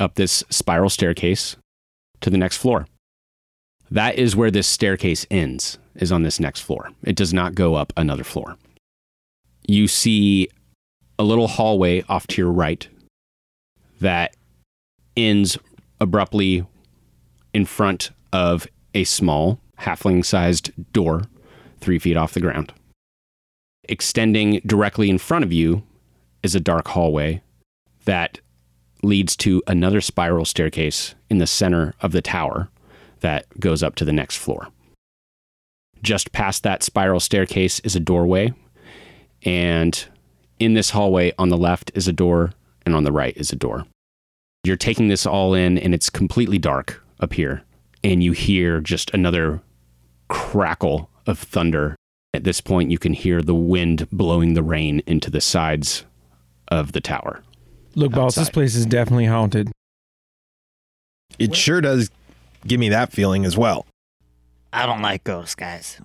up this spiral staircase to the next floor. That is where this staircase ends, is on this next floor. It does not go up another floor. You see a little hallway off to your right that ends abruptly in front of a small halfling-sized door three feet off the ground. Extending directly in front of you is a dark hallway that leads to another spiral staircase in the center of the tower that goes up to the next floor. Just past that spiral staircase is a doorway, and in this hallway on the left is a door, and on the right is a door. You're taking this all in, and it's completely dark up here, and you hear just another crackle of thunder. At this point, you can hear the wind blowing the rain into the sides of the tower. Look, boss, this place is definitely haunted. It sure does give me that feeling as well. I don't like ghosts, guys.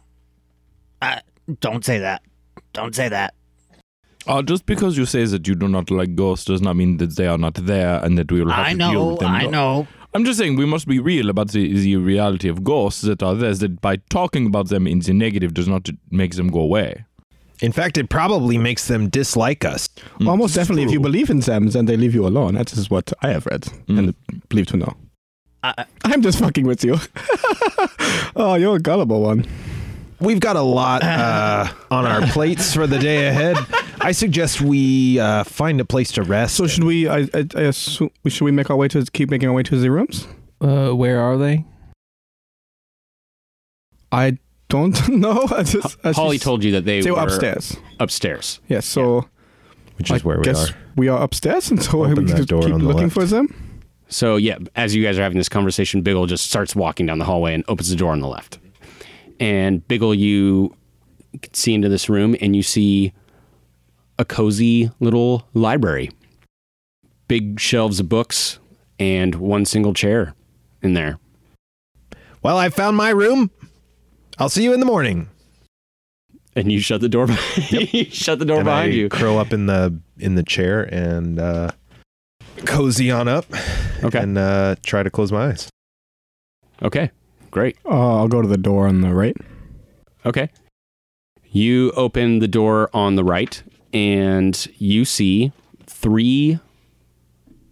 I, don't say that. Don't say that. Uh, just because you say that you do not like ghosts does not mean that they are not there and that we will have I to know, deal with them. I know, I know. I'm just saying we must be real about the, the reality of ghosts that are there, that by talking about them in the negative does not make them go away. In fact, it probably makes them dislike us. Mm, Almost definitely true. If you believe in them, then they leave you alone. That is what I have read mm. and believe to know. I, I'm just fucking with you. Oh, you're a gullible one. We've got a lot uh, on our plates for the day ahead. I suggest we uh, find a place to rest. So should we? I, I, I assume, should we make our way to keep making our way to the rooms? Uh, where are they? I don't know. I just, I Holly just, told you that they, they were, were upstairs. Upstairs. Yes. Yeah, so, yeah. Which is I where we guess are. We are upstairs, and so Open we just keep looking left. For them. So yeah, as you guys are having this conversation, Biggle just starts walking down the hallway and opens the door on the left. And Biggle, you can see into this room, and you see a cozy little library. Big shelves of books and one single chair in there. Well, I found my room. I'll see you in the morning. And you shut the door behind yep. you. Shut the door and behind I you. Curl up in the in the chair and uh, cozy on up okay. and uh, try to close my eyes. Okay, great. Uh, I'll go to the door on the right. Okay. You open the door on the right, and you see three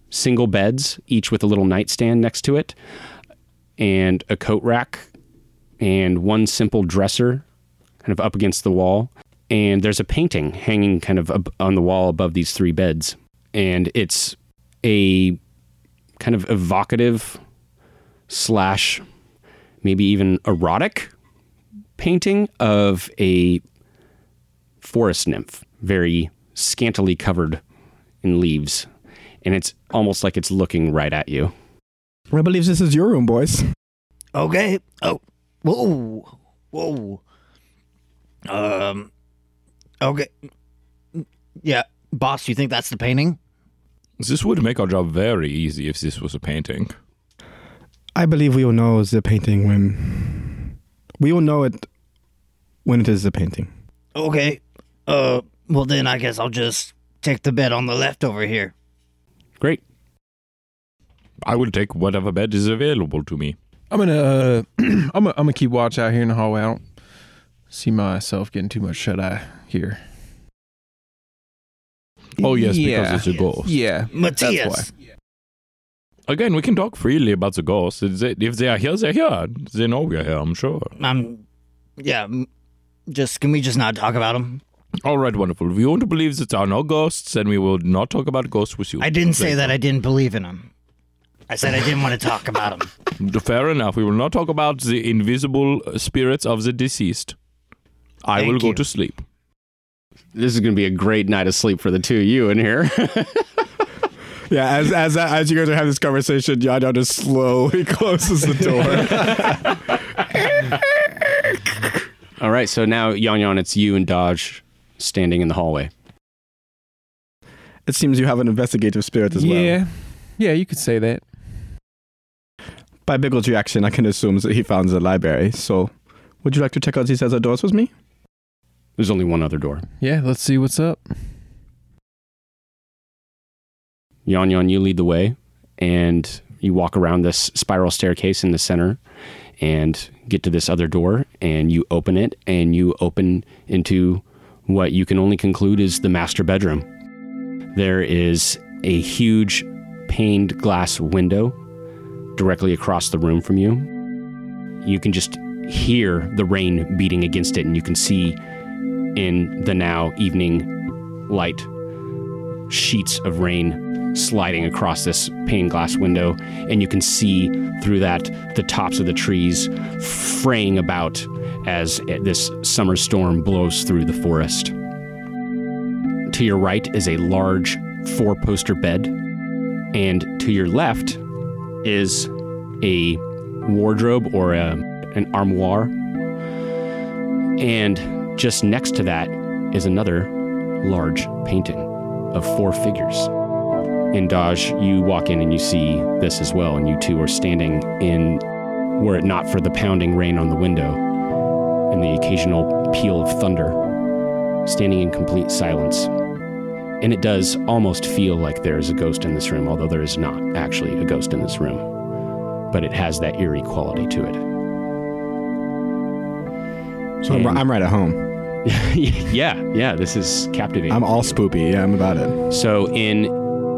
single beds, each with a little nightstand next to it, and a coat rack, and one simple dresser kind of up against the wall. And there's a painting hanging kind of up on the wall above these three beds. And it's a kind of evocative slash maybe even erotic painting of a forest nymph, very scantily covered in leaves. And it's almost like it's looking right at you. I believe this is your room, boys. Okay. Oh. Whoa. Whoa. Um... Okay. Yeah. Boss, you think that's the painting? This would make our job very easy if this was a painting. I believe we will know the painting when... We will know it when it is the painting. Okay. Uh. Well, then I guess I'll just take the bed on the left over here. Great. I will take whatever bed is available to me. I'm going uh, to... I'm going to keep watch out here in the hallway. I don't see myself getting too much shut-eye here. Oh, yes, yeah. Because it's a ghost. Yeah. Matthias. Again, we can talk freely about the ghosts. If they are here, they're here. They know we're here, I'm sure. Um, yeah. Just, can we just not talk about them? All right, wonderful. If you want to believe that there are no ghosts, then we will not talk about ghosts with you. I didn't say that I didn't believe in them. I said I didn't want to talk about them. Fair enough. We will not talk about the invisible spirits of the deceased. I Thank will go you. to sleep. This is going to be a great night of sleep for the two of you in here. yeah, as as as you guys are having this conversation, Yon-Yon just slowly closes the door. All right, so now, Yon-Yon, it's you and Dodge standing in the hallway. It seems you have an investigative spirit as yeah. well. Yeah, yeah, you could say that. By Biggle's reaction, I can assume that he found the library, so... Would you like to check out these other doors with me? There's only one other door. Yeah, let's see what's up. Yon-Yon, you lead the way, and you walk around this spiral staircase in the center and get to this other door, and you open it, and you open into what you can only conclude is the master bedroom. There is a huge paned glass window directly across the room from you. You can just... hear the rain beating against it, and you can see in the now evening light sheets of rain sliding across this pane glass window, and you can see through that the tops of the trees fraying about as this summer storm blows through the forest. To your right is a large four-poster bed, and to your left is a wardrobe or a an armoire, and just next to that is another large painting of four figures. In Dodge, you walk in and you see this as well, and you two are standing in, were it not for the pounding rain on the window and the occasional peal of thunder, standing in complete silence. And it does almost feel like there is a ghost in this room, although there is not actually a ghost in this room, but it has that eerie quality to it. So I'm, I'm right at home. yeah, yeah, this is captivating. I'm all spoopy. Yeah, I'm about it. So in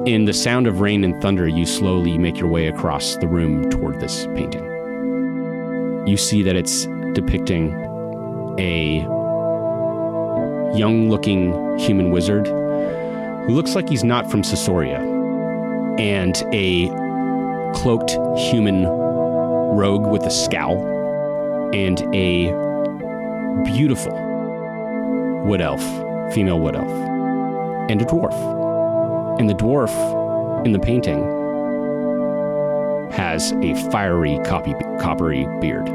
in the sound of rain and thunder, you slowly make your way across the room toward this painting. You see that it's depicting a young-looking human wizard who looks like he's not from Sesoria, and a cloaked human rogue with a scowl, and a beautiful wood elf, female wood elf, and a dwarf. And the dwarf in the painting has a fiery copy, coppery beard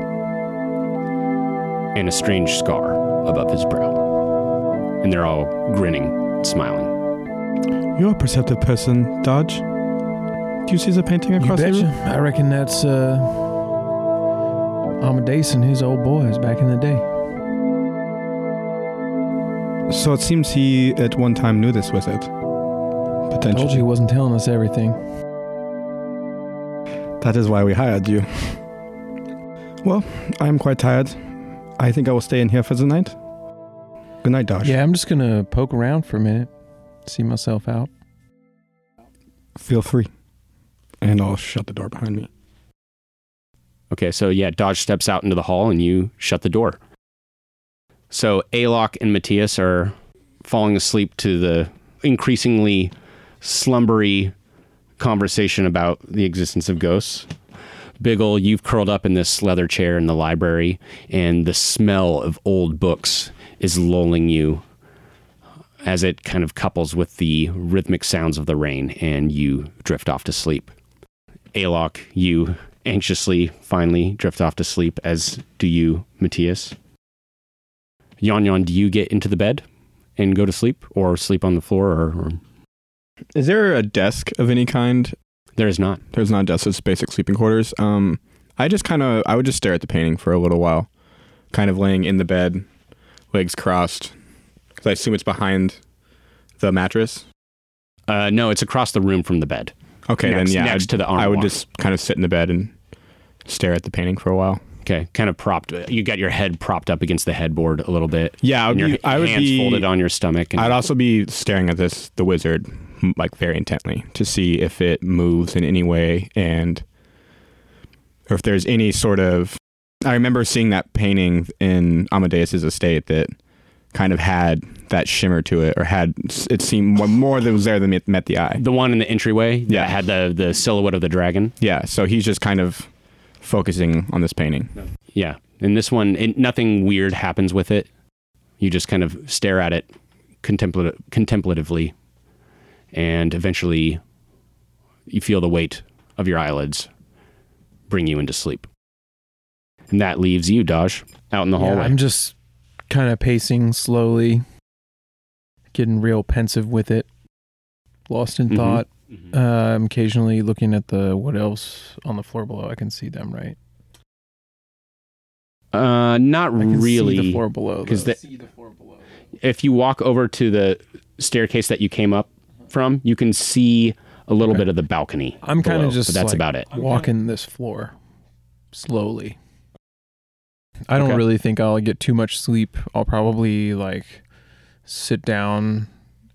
and a strange scar above his brow. And they're all grinning, smiling. You're a perceptive person, Dodge. Do you see the painting across the room? You betcha. I reckon that's uh, Amadeus and his old boys back in the day. So it seems he at one time knew this wizard. Potentially. I told you he wasn't telling us everything. That is why we hired you. Well, I'm quite tired. I think I will stay in here for the night. Good night, Dodge. Yeah, I'm just going to poke around for a minute, see myself out. Feel free. And I'll shut the door behind me. Okay, so yeah, Dodge steps out into the hall and you shut the door. So Alok and Matthias are falling asleep to the increasingly slumbery conversation about the existence of ghosts. Biggle, you've curled up in this leather chair in the library, and the smell of old books is lulling you as it kind of couples with the rhythmic sounds of the rain, and you drift off to sleep. Alok, you anxiously finally drift off to sleep, as do you, Matthias. Yon-Yon, do you get into the bed and go to sleep, or sleep on the floor? Or, or... Is there a desk of any kind? There is not. There's not a desk. It's basic sleeping quarters. Um, I just kind of, I would just stare at the painting for a little while, kind of laying in the bed, legs crossed, because I assume it's behind the mattress. Uh, no, it's across the room from the bed. Okay, next, then yeah, next to the armoire. I would just kind of sit in the bed and stare at the painting for a while. Okay, kind of propped. You got your head propped up against the headboard a little bit. Yeah, I would and your be, I would hands be, folded on your stomach. And I'd also be staring at this, the wizard, like very intently to see if it moves in any way and or if there's any sort of. I remember seeing that painting in Amadeus's estate that kind of had that shimmer to it, or had it seemed more that was there than met the eye. The one in the entryway, yeah, that had the the silhouette of the dragon. Yeah, so he's just kind of focusing on this painting. Yeah. And this one, it, nothing weird happens with it. You just kind of stare at it contemplative, contemplatively, and eventually you feel the weight of your eyelids bring you into sleep. And that leaves you, Dodge, out in the hallway. Yeah, I'm just kind of pacing slowly, getting real pensive with it, lost in mm-hmm. thought. Mm-hmm. Uh, I'm occasionally looking at the what else on the floor below. I can see them, right? Uh, not I can really. See the floor below. Because if you walk over to the staircase that you came up from, you can see a little okay. bit of the balcony. I'm kind of just. But that's like about it. Walking this floor slowly. I don't okay. really think I'll get too much sleep. I'll probably like sit down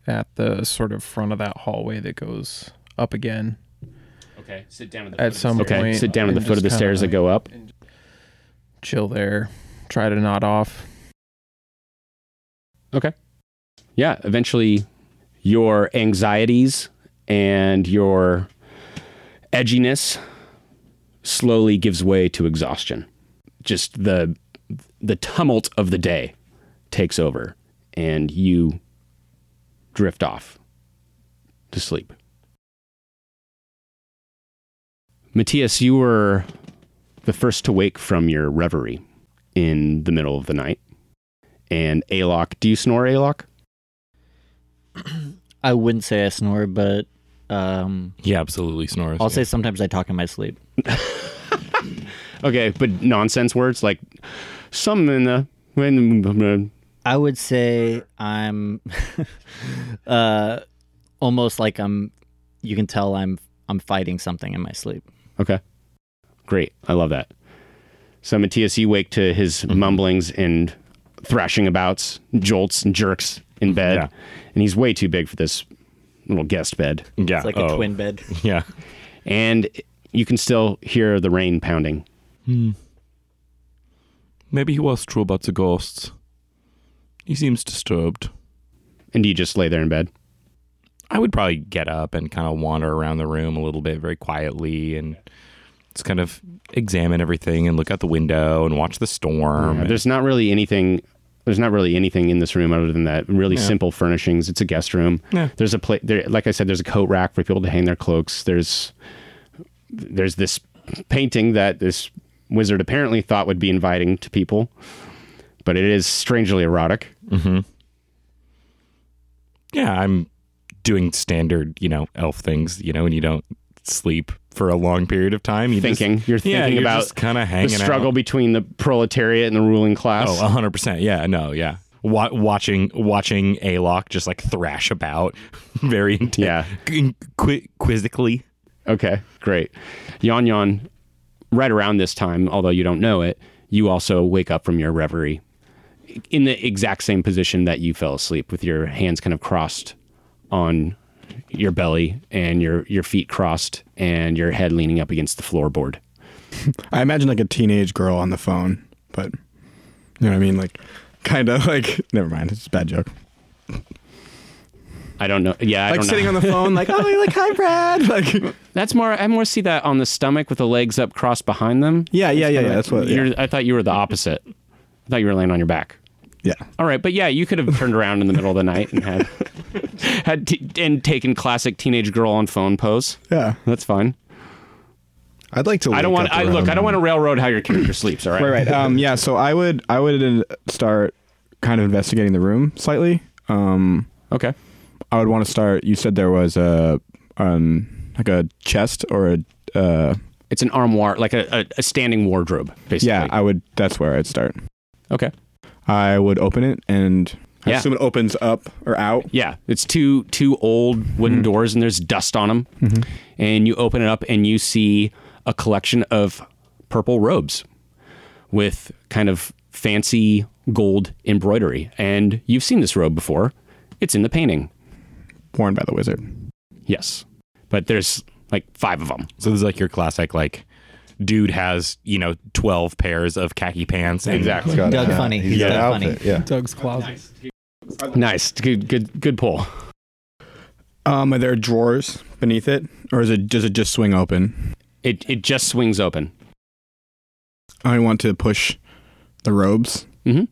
at the sort of front of that hallway that goes up again. Okay, sit down at the foot at some of the stairs. Okay, sit down at the foot of the stairs that go up. Chill there. Try to nod off. Okay. Yeah, eventually your anxieties and your edginess slowly gives way to exhaustion. Just the the tumult of the day takes over, and you drift off to sleep. Matthias, you were the first to wake from your reverie in the middle of the night. And Alok, do you snore, Alok? I wouldn't say I snore, but... Um, he absolutely snores. I'll yeah. say sometimes I talk in my sleep. Okay, but nonsense words? Like, some in the... In the I would say I'm uh, almost like I'm, you can tell I'm I'm fighting something in my sleep. Okay. Great. I love that. So Matthias, you wake to his mm-hmm. mumblings and thrashing abouts, jolts and jerks in bed. Yeah. And he's way too big for this little guest bed. Yeah. It's like oh. a twin bed. Yeah. And you can still hear the rain pounding. Hmm. Maybe he was true about the ghosts. He seems disturbed. And do you just lay there in bed? I would probably get up and kind of wander around the room a little bit very quietly and just kind of examine everything and look out the window and watch the storm. Yeah, there's not really anything There's not really anything in this room other than that really yeah. simple furnishings. It's a guest room. Yeah. There's a pla- there, like I said, there's a coat rack for people to hang their cloaks. There's there's this painting that this wizard apparently thought would be inviting to people. But it is strangely erotic. Mm-hmm. Yeah, I'm doing standard, you know, elf things, you know, and you don't sleep for a long period of time. You thinking. Just, you're thinking yeah, you're about kind of hanging the struggle out. Between the proletariat and the ruling class. Oh, one hundred percent. Yeah, no, yeah. Wa- watching watching Alok just like thrash about very intent- yeah. qu- quizzically. Okay, great. Yon-Yon, right around this time, although you don't know it, you also wake up from your reverie in the exact same position that you fell asleep, with your hands kind of crossed on your belly and your, your feet crossed and your head leaning up against the floorboard. I imagine like a teenage girl on the phone, but you know what I mean? Like, kind of like, never mind, it's a bad joke. I don't know. Yeah, I like don't sitting know. on the phone, like, oh, like, hi, Brad. Like, that's more. I more see that on the stomach with the legs up, crossed behind them. Yeah, yeah, yeah, yeah. Like, that's what. Yeah. You're, I thought you were the opposite. I thought you were laying on your back. Yeah. All right, but yeah, you could have turned around in the middle of the night and had had t- and taken classic teenage girl on phone pose. Yeah, that's fine. I'd like to. Wake I don't want. Up I look. I don't want to railroad how your character sleeps. All right. Right. Right. Um. Yeah. So I would. I would start kind of investigating the room slightly. Um. Okay. I would want to start. You said there was a, um, like a chest or a. Uh, it's an armoire, like a, a, a standing wardrobe, basically. Yeah, I would. That's where I'd start. Okay. I would open it, and I yeah. assume it opens up or out. Yeah, it's two two old wooden mm-hmm. doors, and there's dust on them. Mm-hmm. And you open it up, and you see a collection of purple robes with kind of fancy gold embroidery. And you've seen this robe before. It's in the painting. Worn by the wizard. Yes. But there's like five of them. So this is like your classic, like, dude has, you know, twelve pairs of khaki pants. And exactly. Doug yeah. Funny. He's Doug Funny. Outfit, yeah. Doug's closet. Nice. nice. Good good good pull. Um, are there drawers beneath it? Or is it does it just swing open? It it just swings open. I want to push the robes. Mm-hmm.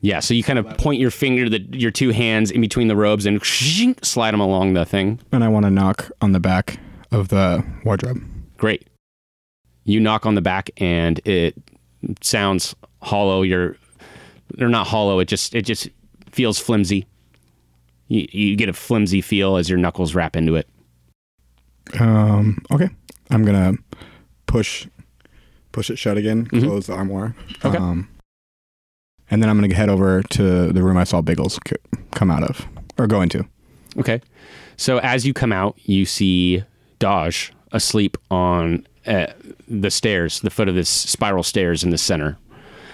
Yeah, so you kind of point your finger, the, your two hands in between the robes and shink, slide them along the thing. And I want to knock on the back of the wardrobe. Great. You knock on the back and it sounds hollow. You're, they're not hollow. It just it just feels flimsy. You, you get a flimsy feel as your knuckles wrap into it. Um. Okay. I'm going to push push it shut again, mm-hmm. close the armoire. Okay. Um, And then I'm going to head over to the room I saw Biggles come out of, or go into. Okay. So as you come out, you see Dodge asleep on uh, the stairs, the foot of this spiral stairs in the center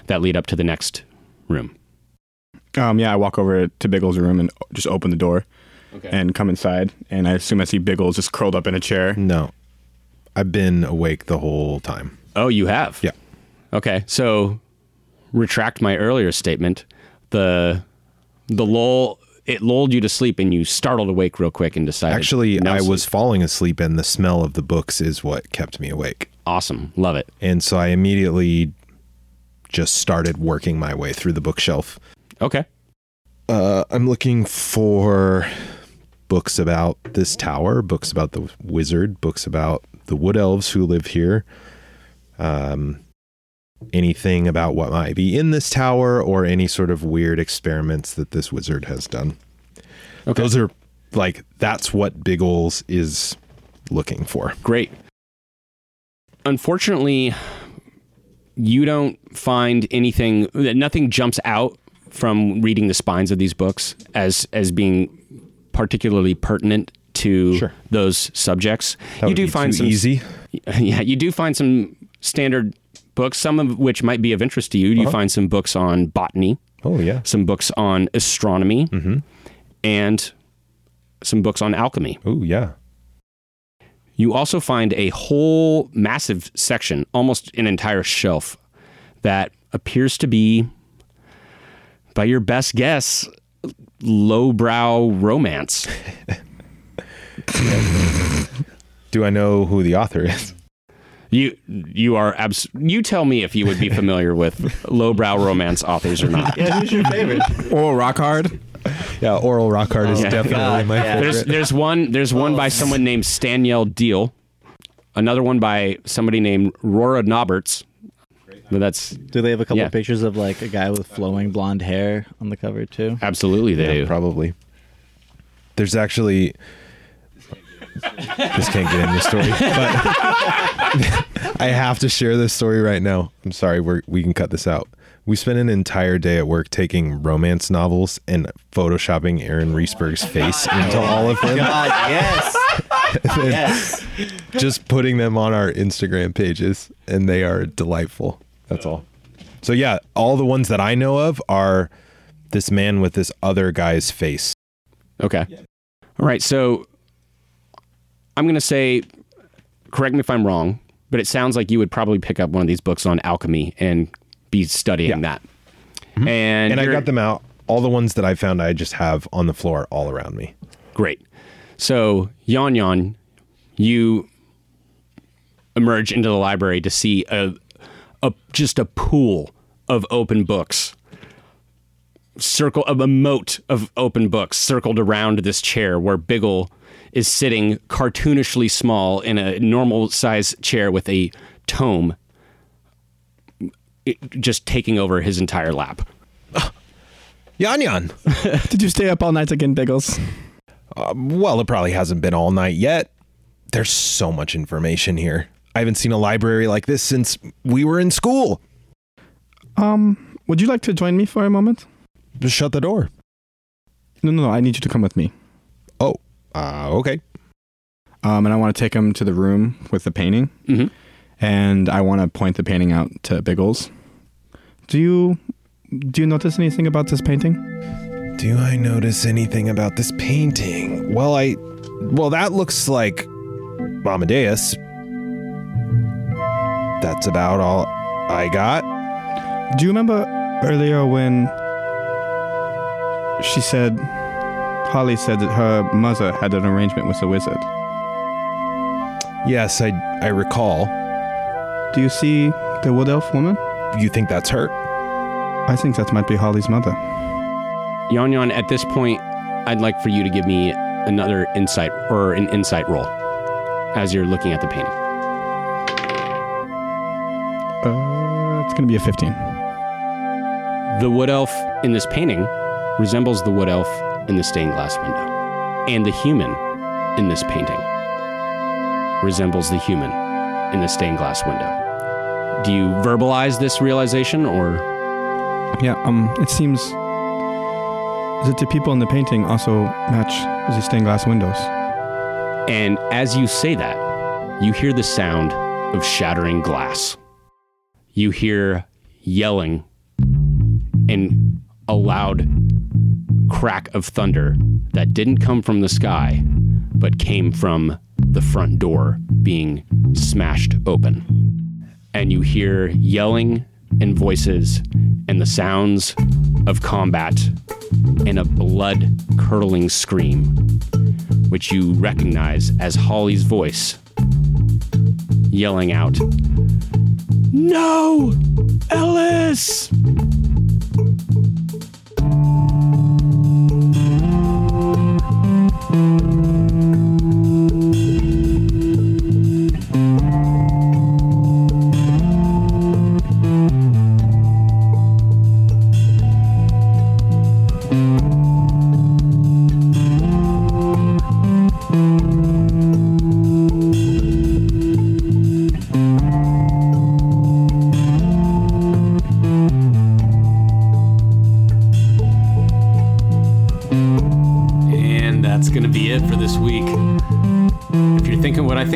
that lead up to the next room. Um, yeah, I walk over to Biggles' room and just open the door okay. and come inside. And I assume I see Biggles just curled up in a chair. No. I've been awake the whole time. Oh, you have? Yeah. Okay. So... retract my earlier statement. The the lull it lulled you to sleep, and you startled awake real quick and decided. Actually, no I sleep. was falling asleep, and the smell of the books is what kept me awake. Awesome, love it. And so I immediately just started working my way through the bookshelf. Okay. Uh, I'm looking for books about this tower, books about the wizard, books about the wood elves who live here. Um. Anything about what might be in this tower or any sort of weird experiments that this wizard has done. Okay. Those are like, that's what Biggles is looking for. Great. Unfortunately, you don't find anything, nothing jumps out from reading the spines of these books as, as being particularly pertinent to sure. those subjects. That you do find some easy. Yeah. You do find some standard books, some of which might be of interest to you. You uh-huh. find some books on botany. Oh, yeah. Some books on astronomy. Mm-hmm. And some books on alchemy. Oh, yeah. You also find a whole massive section, almost an entire shelf, that appears to be, by your best guess, lowbrow romance. Do I know who the author is? You you are abs- you tell me if you would be familiar with lowbrow romance authors or not. Yeah, who's your favorite? Oral Rockhard. Yeah, Oral Rockhard oh, is yeah. definitely God. my yeah. favorite. There's there's one there's oh. one by someone named Staniel Deal, another one by somebody named Rora Noberts. But that's do they have a couple yeah. of pictures of like a guy with flowing blonde hair on the cover too? Absolutely, they yeah, do. Probably. There's actually. This can't get into the story, but I have to share this story right now. I'm sorry, we we can cut this out. We spent an entire day at work taking romance novels and photoshopping Aaron Reesberg's face into all of them. God, yes. Yes. Just putting them on our Instagram pages, and they are delightful. That's all. So yeah, all the ones that I know of are this man with this other guy's face. Okay. All right, so I'm going to say, correct me if I'm wrong, but it sounds like you would probably pick up one of these books on alchemy and be studying yeah. that. Mm-hmm. And, and I got them out. All the ones that I found I just have on the floor all around me. Great. So, Yon-Yon, you emerge into the library to see a, a just a pool of open books. Circle of a moat of open books circled around this chair where Biggle is sitting cartoonishly small in a normal size chair with a tome just taking over his entire lap. Yon-Yon. Did you stay up all night again, Biggles? Uh, well, it probably hasn't been all night yet. There's so much information here. I haven't seen a library like this since we were in school. Um, would you like to join me for a moment? Just shut the door. No, no, no. I need you to come with me. Oh, uh, okay. Um, and I want to take him to the room with the painting. Mm-hmm. And I want to point the painting out to Biggles. Do you... Do you notice anything about this painting? Do I notice anything about this painting? Well, I... Well, that looks like Amadeus. That's about all I got. Do you remember earlier when she said... Holly said that her mother had an arrangement with the wizard? Yes, I, I recall. Do you see the wood elf woman? You think that's her? I think that might be Holly's mother. Yon-Yon, at this point, I'd like for you to give me another insight or an insight roll as you're looking at the painting. Uh, it's going to be a fifteen. The wood elf in this painting resembles the wood elf in the stained glass window. And the human in this painting resembles the human in the stained glass window. Do you verbalize this realization or... Yeah, um, it seems that the people in the painting also match the stained glass windows. And as you say that, you hear the sound of shattering glass. You hear yelling and a loud crack of thunder that didn't come from the sky, but came from the front door being smashed open. And you hear yelling and voices and the sounds of combat and a blood-curdling scream, which you recognize as Holly's voice yelling out, "No! Ellis!"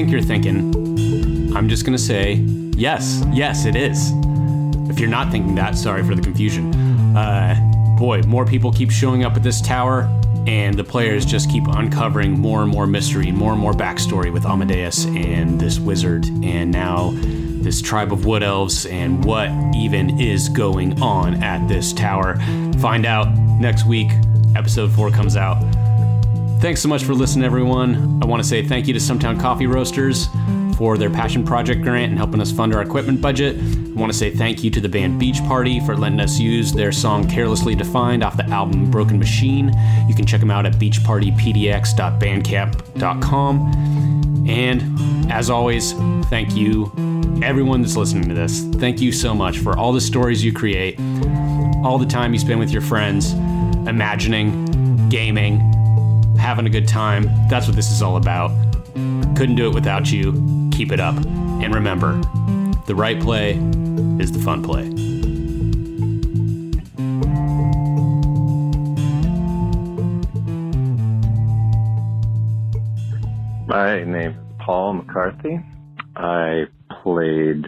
You're thinking, I'm just gonna say yes, yes it is. If you're not thinking that, sorry for the confusion. Uh, boy, more people keep showing up at this tower, and the players just keep uncovering more and more mystery, more and more backstory with Amadeus and this wizard, and now this tribe of wood elves, and what even is going on at this tower. Find out next week. Episode four comes out. Thanks so much for listening, everyone. I want to say thank you to Sometown Coffee Roasters for their passion project grant and helping us fund our equipment budget. I want to say thank you to the band Beach Party for letting us use their song Carelessly Defined off the album Broken Machine. You can check them out at beach party p d x dot bandcamp dot com. And as always, thank you, everyone that's listening to this. Thank you so much for all the stories you create, all the time you spend with your friends, imagining, gaming, having a good time. That's what this is all about. Couldn't do it without you. Keep it up. And remember, the right play is the fun play. My name is Paul McCarthy. I played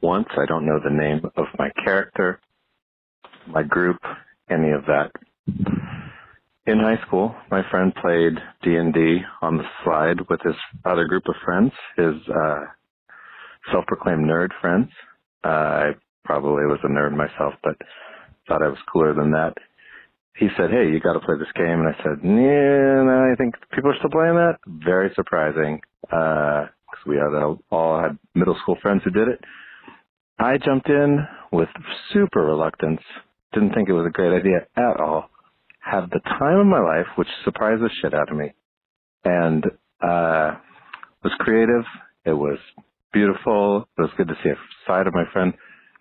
once. I don't know the name of my character, my group, any of that. In high school, my friend played D and D on the slide with his other group of friends, his uh, self-proclaimed nerd friends. Uh, I probably was a nerd myself, but thought I was cooler than that. He said, hey, you got to play this game. And I said, yeah, I think people are still playing that. Very surprising, because uh, we had, all had middle school friends who did it. I jumped in with super reluctance. Didn't think it was a great idea at all. Had the time of my life, which surprised the shit out of me. And uh was creative. It was beautiful. It was good to see a side of my friend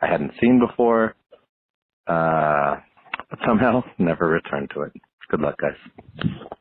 I hadn't seen before. Uh, but somehow never returned to it. Good luck, guys.